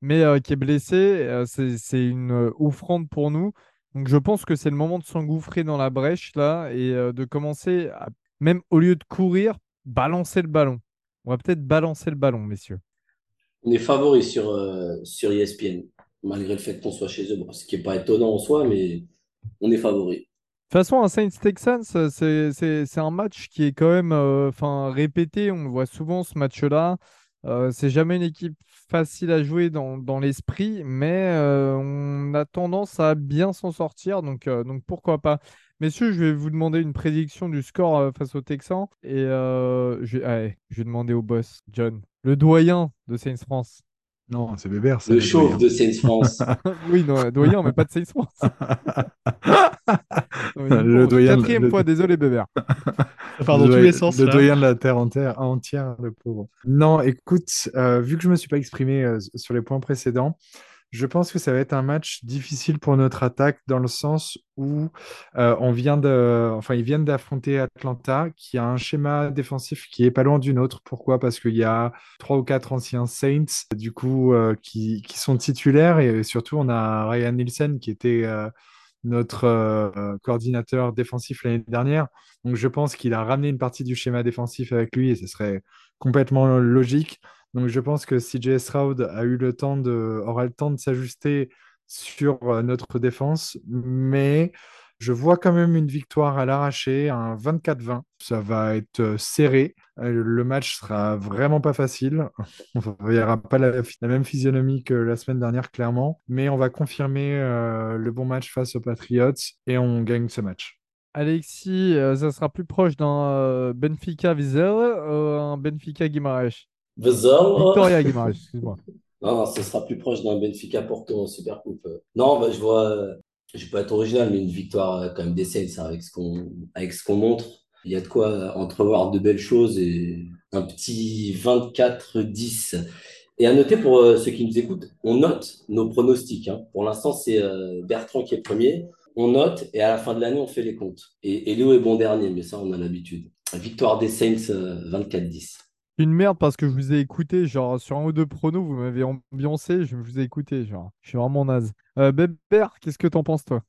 mais euh, qui est blessé. Euh, c'est, c'est une offrande pour nous. Donc je pense que c'est le moment de s'engouffrer dans la brèche là et euh, de commencer, à, même au lieu de courir, balancer le ballon. On va peut-être balancer le ballon, messieurs. On est favoris sur, euh, sur E S P N, malgré le fait qu'on soit chez eux. Bon, ce qui n'est pas étonnant en soi, mais on est favoris. De toute façon, un Saints-Texans, c'est, c'est, c'est un match qui est quand même euh, répété. On voit souvent ce match-là. Euh, c'est jamais une équipe facile à jouer dans, dans l'esprit, mais euh, on a tendance à bien s'en sortir. Donc, euh, donc pourquoi pas. Messieurs, je vais vous demander une prédiction du score euh, face aux Texans. Et euh, je, allez, je vais demander au boss, John, le doyen de Saints France. Non, c'est Bébert. Le chauve de Saints France. Oui, non, doyen, mais pas de Saints France. Le doyen. Quatrième le... fois, désolé Bébert. Pardon, le, tous les sens. Le là. Doyen de la terre entière, entière, le pauvre. Non, écoute, euh, vu que je ne me suis pas exprimé euh, sur les points précédents, je pense que ça va être un match difficile pour notre attaque dans le sens où euh, on vient de, enfin, ils viennent d'affronter Atlanta, qui a un schéma défensif qui est pas loin d'une autre. Pourquoi ? Parce qu'il y a trois ou quatre anciens Saints du coup euh, qui, qui sont titulaires, et surtout on a Ryan Nielsen qui était euh, notre euh, coordinateur défensif l'année dernière. Donc je pense qu'il a ramené une partie du schéma défensif avec lui et ce serait complètement logique. Donc, je pense que C J. Stroud a eu le temps de, aura le temps de s'ajuster sur notre défense, mais je vois quand même une victoire à l'arraché, un vingt-quatre vingt. Ça va être serré. Le match sera vraiment pas facile. On verra pas la, la même physionomie que la semaine dernière, clairement, mais on va confirmer euh, le bon match face aux Patriots et on gagne ce match. Alexis, euh, ça sera plus proche d'un euh, Benfica-Vizel ou un Benfica-Guimarães? Victoria Guimarães, excuse-moi. Non, non, ce sera plus proche d'un Benfica Porto en Supercoupe. Non, bah, je vois, je peux être original, mais une victoire quand même des Saints avec ce qu'on, avec ce qu'on montre. Il y a de quoi entrevoir de belles choses et un petit vingt-quatre dix. Et à noter pour euh, ceux qui nous écoutent, on note nos pronostics. Hein. Pour l'instant, c'est euh, Bertrand qui est premier. On note et à la fin de l'année, on fait les comptes. Et, et Léo est bon dernier, mais ça, on a l'habitude. Victoire des Saints euh, vingt-quatre dix. Une merde parce que je vous ai écouté, genre sur un ou deux pronos, vous m'avez ambiancé, je vous ai écouté, genre je suis vraiment naze. Euh, Bébert, qu'est-ce que t'en penses toi ?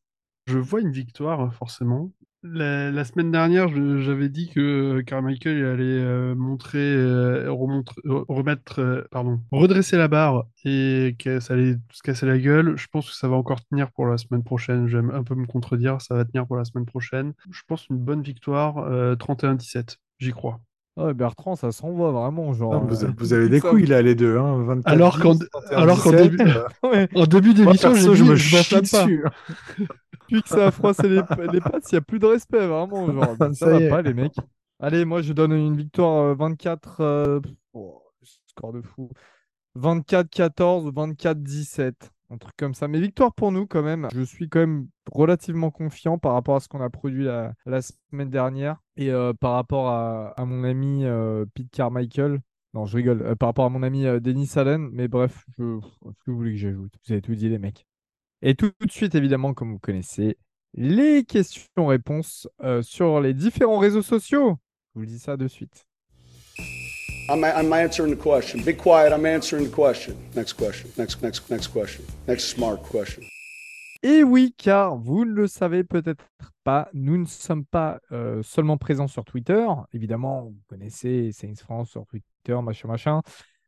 Je vois une victoire forcément. La, la semaine dernière, je, j'avais dit que Carmichael allait euh, montrer, euh, remontre, remettre, euh, pardon, redresser la barre et que ça allait se casser la gueule. Je pense que ça va encore tenir pour la semaine prochaine. J'aime un peu me contredire, ça va tenir pour la semaine prochaine. Je pense une bonne victoire, euh, trente et un dix-sept, j'y crois. Ouais, Bertrand, ça s'envoie vraiment. Genre, non, vous, euh, vous avez des couilles là, les deux. Hein, vingt-quatre, alors qu'en, alors qu'en début, ouais. En début d'émission, je, je me chie dessus. Depuis que ça a froissé les, les pattes, il n'y a plus de respect, vraiment. Genre, ça, ça va pas, les mecs. Allez, moi, je donne une victoire vingt-quatre. Euh... Oh, score de fou. vingt-quatre quatorze ou vingt-quatre dix-sept. Un truc comme ça. Mais victoire pour nous, quand même. Je suis quand même relativement confiant par rapport à ce qu'on a produit la, la semaine dernière et euh, par rapport à, à mon ami euh, Pete Carmichael. Non, je rigole. Euh, par rapport à mon ami euh, Dennis Allen. Mais bref, je... ce que vous voulez que j'ajoute. Vous avez tout dit, les mecs. Et tout, tout de suite, évidemment, comme vous connaissez, les questions-réponses euh, sur les différents réseaux sociaux. Je vous dis ça de suite. I'm, I'm answering the question. Be quiet, I'm answering the question. Next question, next, next, next question. Next smart question. Et oui, car vous ne le savez peut-être pas, nous ne sommes pas euh, seulement présents sur Twitter. Évidemment, vous connaissez Saints France sur Twitter, machin, machin.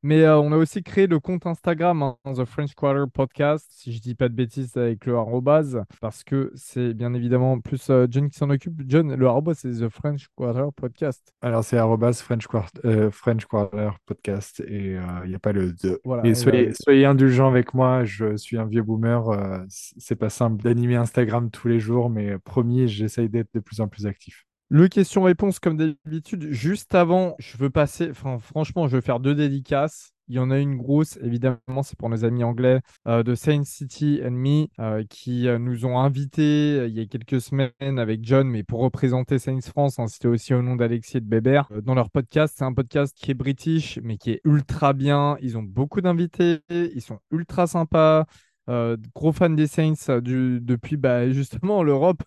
Mais euh, on a aussi créé le compte Instagram, hein, The French Quarter Podcast, si je ne dis pas de bêtises avec le arrobase, parce que c'est bien évidemment plus euh, John qui s'en occupe. John, le arrobase, c'est The French Quarter Podcast. Alors, c'est arrobase French, euh, French Quarter Podcast et il euh, n'y a pas le deux. Voilà, et soyez, euh... soyez indulgents avec moi, je suis un vieux boomer. Euh, c'est pas simple d'animer Instagram tous les jours, mais promis, j'essaye d'être de plus en plus actif. Le question-réponse, comme d'habitude, juste avant, je veux passer, enfin, franchement, je veux faire deux dédicaces. Il y en a une grosse, évidemment, c'est pour nos amis anglais euh, de Saint City and Me euh, qui euh, nous ont invités euh, il y a quelques semaines avec John, mais pour représenter Saints France, hein, c'était aussi au nom d'Alexis et de Bébert. Euh, dans leur podcast, c'est un podcast qui est british, mais qui est ultra bien. Ils ont beaucoup d'invités, ils sont ultra sympas. Euh, gros fan des Saints du, depuis bah, justement l'Europe,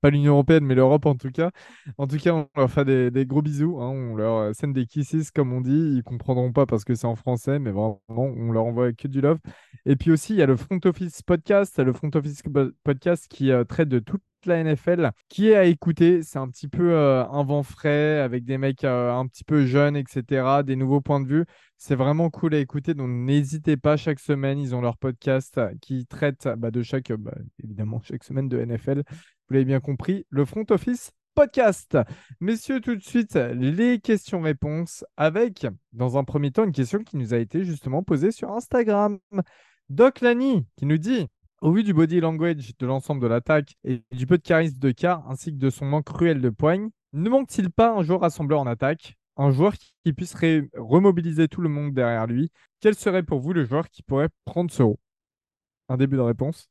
pas l'Union Européenne mais l'Europe en tout cas. En tout cas, on leur fait des, des gros bisous, hein. On leur send des kisses comme on dit, ils comprendront pas parce que c'est en français, mais vraiment on leur envoie que du love. Et puis aussi il y a le Front Office Podcast, le Front Office Podcast qui euh, traite de toute la N F L, qui est à écouter. C'est un petit peu euh, un vent frais avec des mecs euh, un petit peu jeunes, et cetera, des nouveaux points de vue. C'est vraiment cool à écouter, donc n'hésitez pas, chaque semaine, ils ont leur podcast qui traite bah, de chaque, bah, évidemment, chaque semaine de N F L, vous l'avez bien compris, le Front Office Podcast. Messieurs, tout de suite, les questions-réponses avec, dans un premier temps, une question qui nous a été justement posée sur Instagram. Doc Lani qui nous dit... Au vu du body language de l'ensemble de l'attaque et du peu de charisme de Carr ainsi que de son manque cruel de poigne, ne manque-t-il pas un joueur rassembleur en attaque ? un joueur qui puisse ré- remobiliser tout le monde derrière lui, quel serait pour vous le joueur qui pourrait prendre ce rôle? Un début de réponse.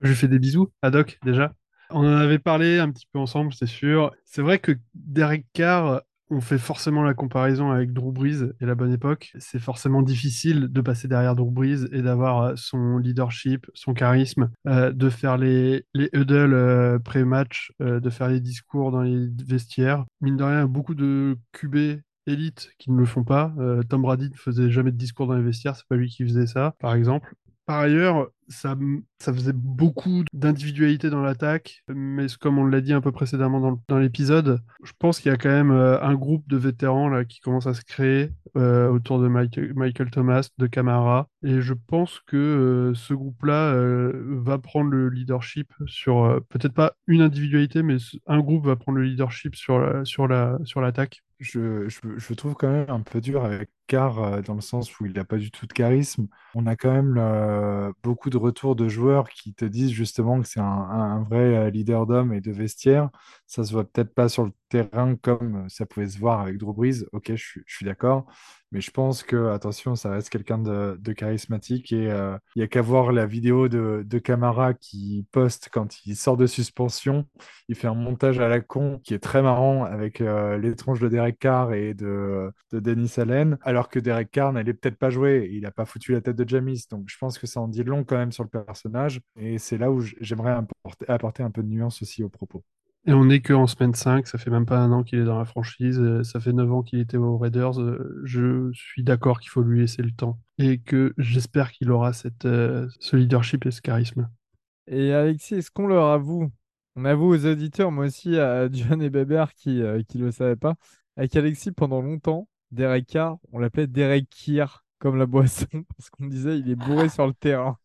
Je fais des bisous à Doc, déjà. On en avait parlé un petit peu ensemble, c'est sûr. C'est vrai que Derek Carr, on fait forcément la comparaison avec Drew Brees et la bonne époque. C'est forcément difficile de passer derrière Drew Brees et d'avoir son leadership, son charisme, euh, de faire les, les huddles euh, pré-match, euh, de faire les discours dans les vestiaires. Mine de rien, beaucoup de Q B élites qui ne le font pas. Euh, Tom Brady ne faisait jamais de discours dans les vestiaires, c'est pas lui qui faisait ça, par exemple. Par ailleurs, ça, ça faisait beaucoup d'individualité dans l'attaque, mais comme on l'a dit un peu précédemment dans, dans l'épisode, je pense qu'il y a quand même euh, un groupe de vétérans là, qui commence à se créer euh, autour de Michael, Michael Thomas, de Kamara, et je pense que euh, ce groupe-là euh, va prendre le leadership sur, euh, peut-être pas une individualité, mais un groupe va prendre le leadership sur, la, sur, la, sur l'attaque. Je, je, je trouve quand même un peu dur avec Carr dans le sens où il n'a pas du tout de charisme. On a quand même euh, beaucoup de retours de joueurs qui te disent justement que c'est un, un vrai leader d'hommes et de vestiaire. Ça ne se voit peut-être pas sur le terrain comme ça pouvait se voir avec Drew Brees. Ok, je, je suis d'accord. Mais je pense que, attention, ça reste quelqu'un de, de charismatique. Et il euh, n'y a qu'à voir la vidéo de, de Kamara qui poste quand il sort de suspension. Il fait un montage à la con qui est très marrant avec euh, l'étrange de Derek Carr et de, de Dennis Allen. Alors que Derek Carr n'allait peut-être pas jouer. Il n'a pas foutu la tête de Jamis. Donc je pense que ça en dit long quand même sur le personnage. Et c'est là où j'aimerais apporter, apporter un peu de nuance aussi au propos. Et on n'est qu'en semaine cinq, ça fait même pas un an qu'il est dans la franchise, ça fait neuf ans qu'il était aux Raiders, je suis d'accord qu'il faut lui laisser le temps et que j'espère qu'il aura cette, ce leadership et ce charisme. Et Alexis, est-ce qu'on leur avoue, on avoue aux auditeurs, moi aussi à John et Bébert qui euh, qui le savaient pas, avec Alexis pendant longtemps, Derek Carr, on l'appelait Derek Kier comme la boisson parce qu'on disait il est bourré sur le terrain.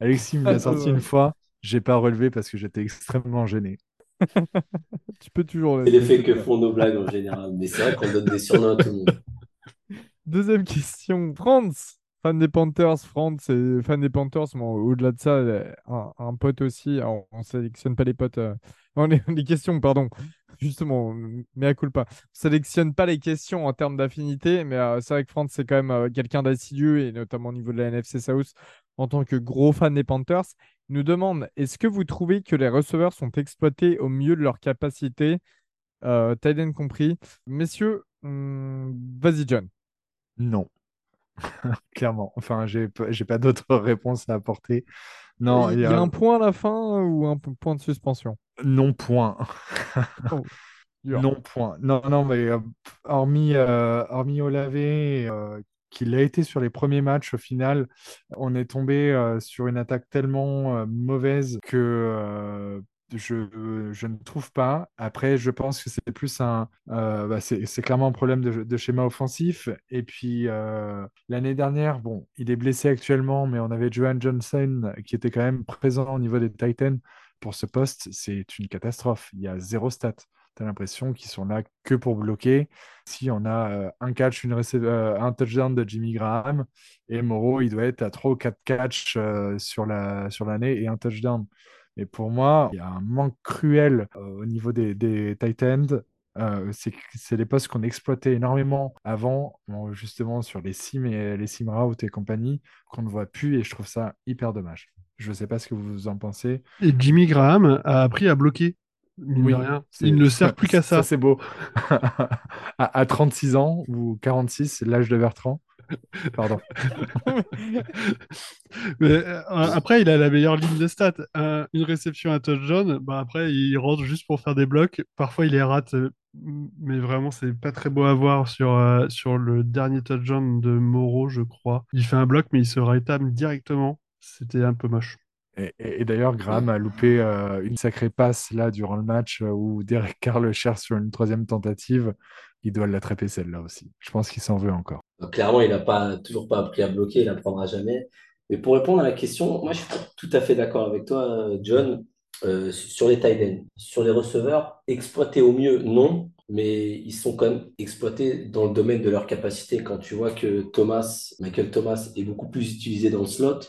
Alexis me l'a sorti une fois, j'ai pas relevé parce que j'étais extrêmement gêné. Tu peux toujours. C'est l'effet que font nos blagues en général, mais c'est vrai qu'on donne des surnoms à tout le monde. Deuxième question, Franz, fan des Panthers, Franz est fan des Panthers, mais au-delà de ça, un, un pote aussi. Alors, on ne sélectionne pas les potes, euh... non, les, les questions, pardon. Justement, mais à culpa. On ne sélectionne pas les questions en termes d'affinité, mais euh, c'est vrai que Franz, c'est quand même euh, quelqu'un d'assidu et notamment au niveau de la N F C South en tant que gros fan des Panthers. Nous demande, est-ce que vous trouvez que les receveurs sont exploités au mieux de leur capacité, euh, tight end compris? Messieurs, hum, vas-y John. Non, clairement. Enfin, j'ai, j'ai pas d'autre réponse à apporter. Non, il y, y a un point à la fin ou un point de suspension? Non, point. Oh. Non, point. Non, non, mais euh, hormis, euh, hormis Olavé... Euh, qu'il a été sur les premiers matchs, au final, on est tombé euh, sur une attaque tellement euh, mauvaise que euh, je, je ne trouve pas. Après, je pense que c'est plus un... Euh, bah c'est, c'est clairement un problème de, de schéma offensif. Et puis, euh, l'année dernière, bon, il est blessé actuellement, mais on avait Johan Johnson qui était quand même présent au niveau des Titans. Pour ce poste, c'est une catastrophe. Il y a zéro stat. T'as l'impression qu'ils sont là que pour bloquer. Si on a euh, un catch, une receve, euh, un touchdown de Jimmy Graham, et Moreau, il doit être à trois ou quatre catchs euh, sur, la, sur l'année et un touchdown. Et pour moi, il y a un manque cruel euh, au niveau des, des tight ends. Euh, c'est, c'est les postes qu'on exploitait énormément avant, justement sur les sim, et, les sim routes et compagnie, qu'on ne voit plus, et je trouve ça hyper dommage. Je ne sais pas ce que vous en pensez. Et Jimmy Graham a appris à bloquer. Mine oui, de rien. Il ne sert plus qu'à ça. Ça, c'est beau. à, à trente-six ans ou quarante-six, c'est l'âge de Bertrand. Pardon. Mais, euh, après, il a la meilleure ligne de stats. Euh, une réception à touchdown, bah, après, il rentre juste pour faire des blocs. Parfois, il les rate, mais vraiment, c'est pas très beau à voir sur, euh, sur le dernier touchdown de Moreau, je crois. Il fait un bloc, mais il se rétame directement. C'était un peu moche. Et, et, et d'ailleurs, Graham a loupé euh, une sacrée passe là durant le match euh, où Derek Carr le cherche sur une troisième tentative. Il doit l'attraper celle-là aussi. Je pense qu'il s'en veut encore. Clairement, il n'a pas, toujours pas appris à bloquer. Il n'apprendra jamais. Mais pour répondre à la question, moi, je suis tout à fait d'accord avec toi, John, euh, sur les tight ends. Sur les receveurs, exploités au mieux, non. Mais ils sont quand même exploités dans le domaine de leur capacité. Quand tu vois que Thomas, Michael Thomas est beaucoup plus utilisé dans le slot,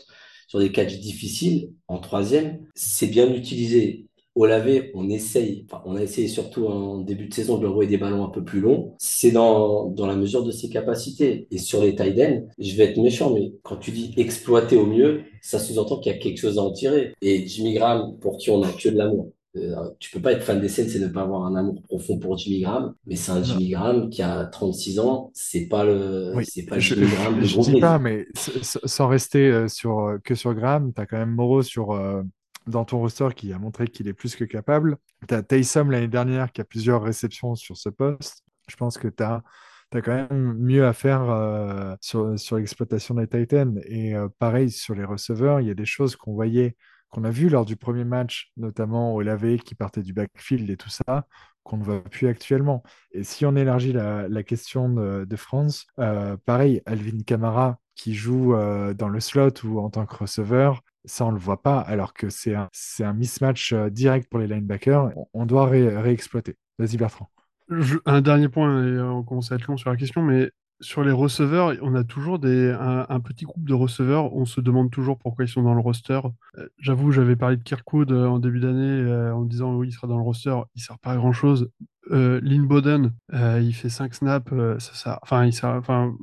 sur des catchs difficiles, en troisième, c'est bien utilisé. Olavé, on essaye, enfin, on a essayé surtout en début de saison de lui envoyer des ballons un peu plus longs. C'est dans, dans la mesure de ses capacités. Et sur les tight ends, je vais être méchant, mais quand tu dis exploiter au mieux, ça sous-entend qu'il y a quelque chose à en tirer. Et Jimmy Graham, pour qui on n'a que de l'amour. Euh, tu peux pas être fan des Saints et ne pas avoir un amour profond pour Jimmy Graham, mais c'est un Jimmy Graham qui a trente-six ans, c'est pas le, oui, c'est pas je, Jimmy Graham. Je, je dis pas, mais sans rester sur que sur Graham, t'as quand même Moreau sur euh, dans ton roster qui a montré qu'il est plus que capable. T'as Taysom l'année dernière qui a plusieurs réceptions sur ce poste. Je pense que t'as T'as quand même mieux à faire euh, sur sur l'exploitation des Titans et euh, pareil sur les receveurs, il y a des choses qu'on voyait. Qu'on a vu lors du premier match, notamment Olavé qui partait du backfield et tout ça, qu'on ne voit plus actuellement. Et si on élargit la, la question de, de France, euh, pareil, Alvin Kamara qui joue euh, dans le slot ou en tant que receveur, ça on ne le voit pas, alors que c'est un, c'est un mismatch euh, direct pour les linebackers. On, on doit ré- réexploiter. Vas-y Bertrand. Je, un dernier point, et on commence à être long sur la question, mais sur les receveurs, on a toujours des, un, un petit groupe de receveurs. On se demande toujours pourquoi ils sont dans le roster. Euh, j'avoue, j'avais parlé de Kirkwood euh, en début d'année euh, en me disant oui, il sera dans le roster. Il ne sert pas à grand-chose. Euh, Lynn Bowden, euh, il fait cinq snaps. Euh, ça, ça, enfin, il sert, enfin,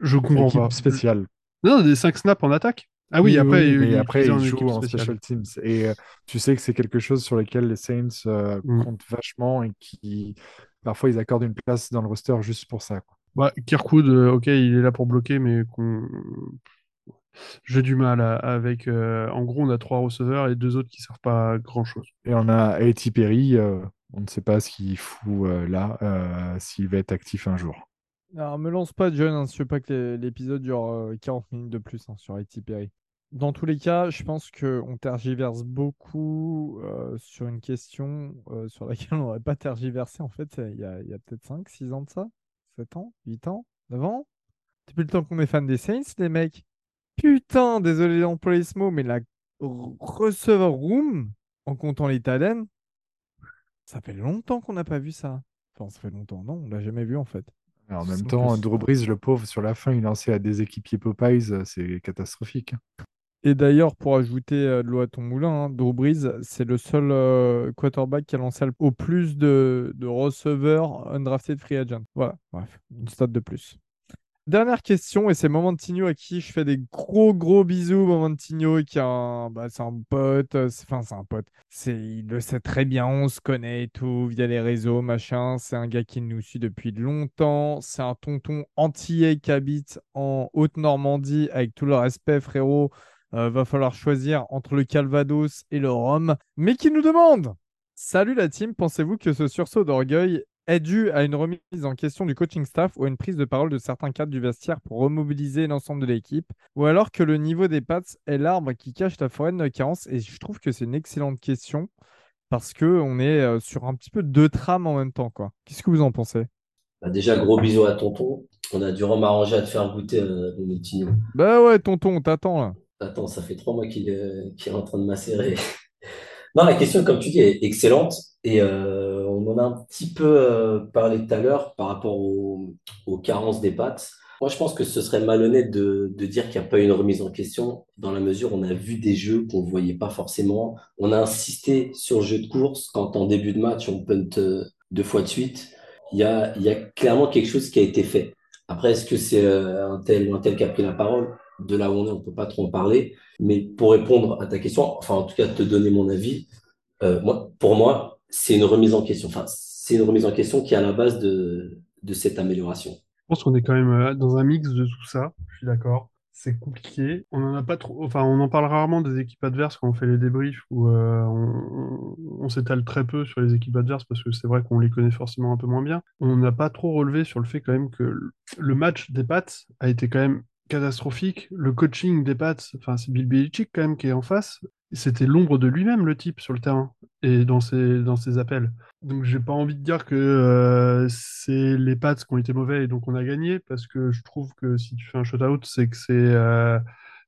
je comprends pas. Équipe spéciale. Non, des cinq snaps en attaque. Ah oui, oui après, oui, mais il, après il joue en special teams. Et euh, tu sais que c'est quelque chose sur lequel les Saints euh, mm. comptent vachement et qui, parfois, ils accordent une place dans le roster juste pour ça, quoi. Bah, Kirkwood, euh, ok, il est là pour bloquer, mais qu'on... j'ai du mal à, avec... Euh, en gros, on a trois receveurs et deux autres qui ne servent pas à grand-chose. Et on a Eti Perry, euh, on ne sait pas ce qu'il fout euh, là, euh, s'il va être actif un jour. Alors, me lance pas, John, hein, je ne veux pas que l'épisode dure euh, quarante minutes de plus hein, sur Eti Perry. Dans tous les cas, je pense qu'on tergiverse beaucoup euh, sur une question euh, sur laquelle on n'aurait pas tergiversé, en fait, il y a, il y a peut-être cinq six ans de ça. sept ans, huit ans, neuf ans. Depuis le temps qu'on est fan des Saints, les mecs. Putain, désolé d'employer ce mot, mais la receiver room, en comptant les talents, ça fait longtemps qu'on n'a pas vu ça. Enfin, ça fait longtemps, non, on l'a jamais vu en fait. Alors, en même Sans temps, plus... Drew Brees, le pauvre, sur la fin, il lançait à des équipiers Popeyes, c'est catastrophique. Et d'ailleurs, pour ajouter de l'eau à ton moulin, hein, Drew Brees, c'est le seul euh, quarterback qui a lancé au plus de, de receveurs undrafted free agent. Voilà, bref, une stat de plus. Dernière question, et c'est Mamantigno à qui je fais des gros gros bisous. Mamantigno, qui a un, bah, c'est un pote, enfin c'est, c'est un pote, c'est, il le sait très bien, on se connaît et tout, via les réseaux, machin. C'est un gars qui nous suit depuis longtemps, c'est un tonton antillais qui habite en Haute-Normandie, avec tout le respect frérot. Euh, va falloir choisir entre le Calvados et le Rhum, mais qui nous demande : salut la team, pensez-vous que ce sursaut d'orgueil est dû à une remise en question du coaching staff ou à une prise de parole de certains cadres du vestiaire pour remobiliser l'ensemble de l'équipe, ou alors que le niveau des Pats est l'arbre qui cache la forêt de nos carences ? Et je trouve que c'est une excellente question parce qu'on est sur un petit peu deux trames en même temps, quoi. Qu'est-ce que vous en pensez ? Bah déjà, gros bisous à tonton. On a dû m'arranger à te faire goûter euh, mon petit. Bah ouais, tonton, on t'attend là. Attends, ça fait trois mois qu'il, euh, qu'il est en train de macérer. Non, la question, comme tu dis, est excellente. Et euh, on en a un petit peu euh, parlé tout à l'heure par rapport au, aux carences des Pats. Moi, je pense que ce serait malhonnête de, de dire qu'il n'y a pas eu une remise en question, dans la mesure où on a vu des jeux qu'on ne voyait pas forcément. On a insisté sur le jeu de course quand, en début de match, on punt deux fois de suite. Il y a, il y a clairement quelque chose qui a été fait. Après, est-ce que c'est euh, un tel ou un tel qui a pris la parole ? De là où on est, on ne peut pas trop en parler. Mais pour répondre à ta question, enfin, en tout cas, te donner mon avis, euh, moi, pour moi, c'est une remise en question. Enfin, c'est une remise en question qui est à la base de, de cette amélioration. Je pense qu'on est quand même dans un mix de tout ça. Je suis d'accord. C'est compliqué. On en a pas trop. Enfin, on en parle rarement des équipes adverses quand on fait les débriefs, où euh, on, on s'étale très peu sur les équipes adverses parce que c'est vrai qu'on les connaît forcément un peu moins bien. On n'a pas trop relevé sur le fait quand même que le match des Pats a été quand même catastrophique, le coaching des Pats, enfin c'est Bill Belichick quand même qui est en face, c'était l'ombre de lui-même le type sur le terrain et dans ses, dans ses appels. Donc j'ai pas envie de dire que euh, c'est les Pats qui ont été mauvais et donc on a gagné, parce que je trouve que si tu fais un shutout, c'est que c'est, euh,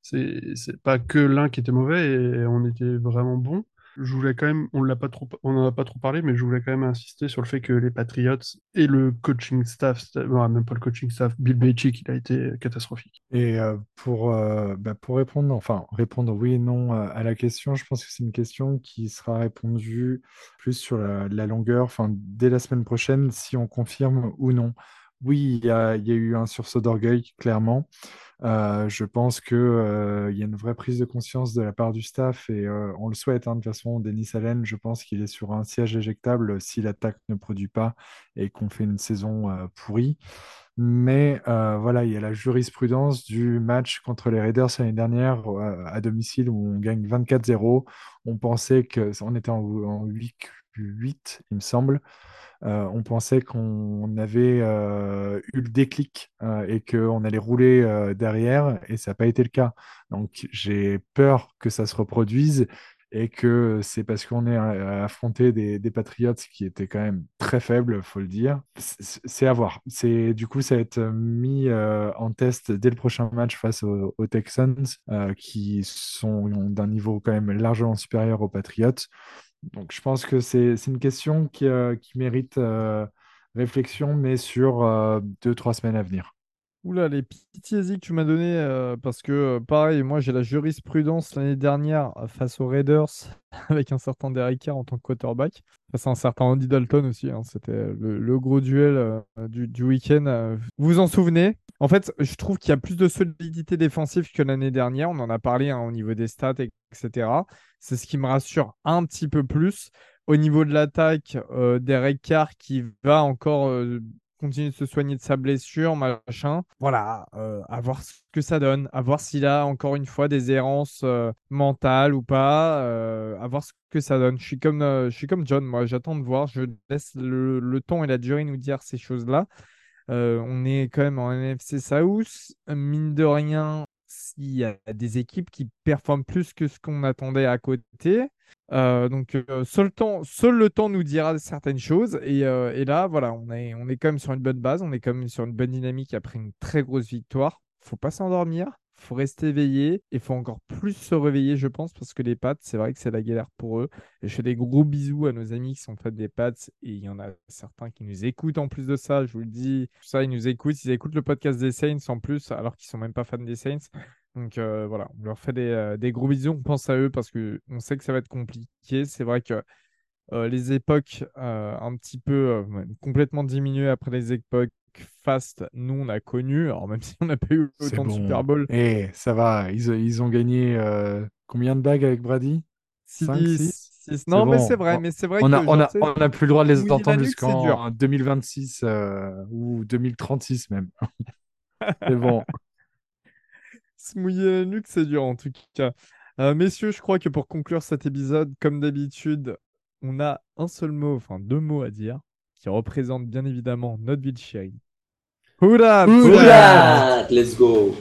c'est, c'est pas que l'un qui était mauvais et on était vraiment bon. Je voulais quand même, on l'a pas trop, on n'en a pas trop parlé, mais je voulais quand même insister sur le fait que les Patriots et le coaching staff, non, même pas le coaching staff, Bill Belichick, il a été catastrophique. Et pour, euh, bah pour répondre, enfin répondre oui et non à la question, je pense que c'est une question qui sera répondue plus sur la, la longueur, enfin dès la semaine prochaine, si on confirme ou non. Oui, il y, y a eu un sursaut d'orgueil, clairement. Euh, je pense qu'il euh, y a une vraie prise de conscience de la part du staff et euh, on le souhaite. Hein, de toute façon, Dennis Allen, je pense qu'il est sur un siège éjectable si l'attaque ne produit pas et qu'on fait une saison euh, pourrie. Mais euh, voilà, il y a la jurisprudence du match contre les Raiders l'année dernière euh, à domicile où on gagne vingt-quatre zéro. On pensait qu'on était en, en huit huit, il me semble. Euh, on pensait qu'on avait euh, eu le déclic euh, et qu'on allait rouler euh, derrière, et ça n'a pas été le cas. Donc j'ai peur que ça se reproduise et que c'est parce qu'on est affronté des, des Patriots qui étaient quand même très faibles, il faut le dire. C'est, c'est à voir. C'est, du coup, ça va être mis euh, en test dès le prochain match face aux, aux Texans euh, qui sont d'un niveau quand même largement supérieur aux Patriots. Donc, je pense que c'est, c'est une question qui, euh, qui mérite euh, réflexion, mais sur euh, deux, trois semaines à venir. Oula, les petits asiques que tu m'as donné, euh, parce que, pareil, moi, j'ai la jurisprudence l'année dernière face aux Raiders, avec un certain Derek Carr en tant que quarterback, face à un certain Andy Dalton aussi. Hein, c'était le, le gros duel euh, du, du week-end. Euh, vous vous en souvenez ? En fait, je trouve qu'il y a plus de solidité défensive que l'année dernière. On en a parlé hein, au niveau des stats, et cetera. C'est ce qui me rassure un petit peu plus. Au niveau de l'attaque, euh, Derek Carr qui va encore euh, continuer de se soigner de sa blessure, machin. Voilà, euh, à voir ce que ça donne. À voir s'il a encore une fois des errances euh, mentales ou pas. Euh, à voir ce que ça donne. Je suis comme, euh, je suis comme John, moi. J'attends de voir. Je laisse le, le temps et la durée nous dire ces choses-là. Euh, on est quand même en N F C South, mine de rien, il y a des équipes qui performent plus que ce qu'on attendait à côté. Euh, donc euh, seul, temps, seul le temps nous dira certaines choses et, euh, et là voilà, on est, on est quand même sur une bonne base, on est quand même sur une bonne dynamique après une très grosse victoire. Faut pas s'endormir, faut rester éveillé et faut encore plus se réveiller, je pense, parce que les Pats, c'est vrai que c'est la galère pour eux. Et je fais des gros bisous à nos amis qui sont fans des Pats et il y en a certains qui nous écoutent en plus de ça, je vous le dis. Tout ça, ils nous écoutent, ils écoutent le podcast des Saints en plus, alors qu'ils sont même pas fans des Saints. Donc euh, voilà, on leur fait des, euh, des gros bisous, on pense à eux parce qu'on sait que ça va être compliqué. C'est vrai que euh, les époques euh, un petit peu euh, complètement diminuées après les époques fast, nous on a connu, alors même si on n'a pas eu autant bon. de Super Bowl. Eh, ça va, ils, ils ont gagné euh, combien de bagues avec Brady ? six, six, six. Non, bon. mais c'est vrai, mais c'est vrai on a, que on a, sais, on a plus le droit de les entendre jusqu'en deux mille vingt-six euh, ou deux mille trente-six même. C'est bon. Se mouiller la nuque, c'est dur en tout cas. Euh, messieurs, je crois que pour conclure cet épisode, comme d'habitude, on a un seul mot, enfin deux mots à dire, qui représente bien évidemment notre ville chérie. Houdat! Houdat! Let's go!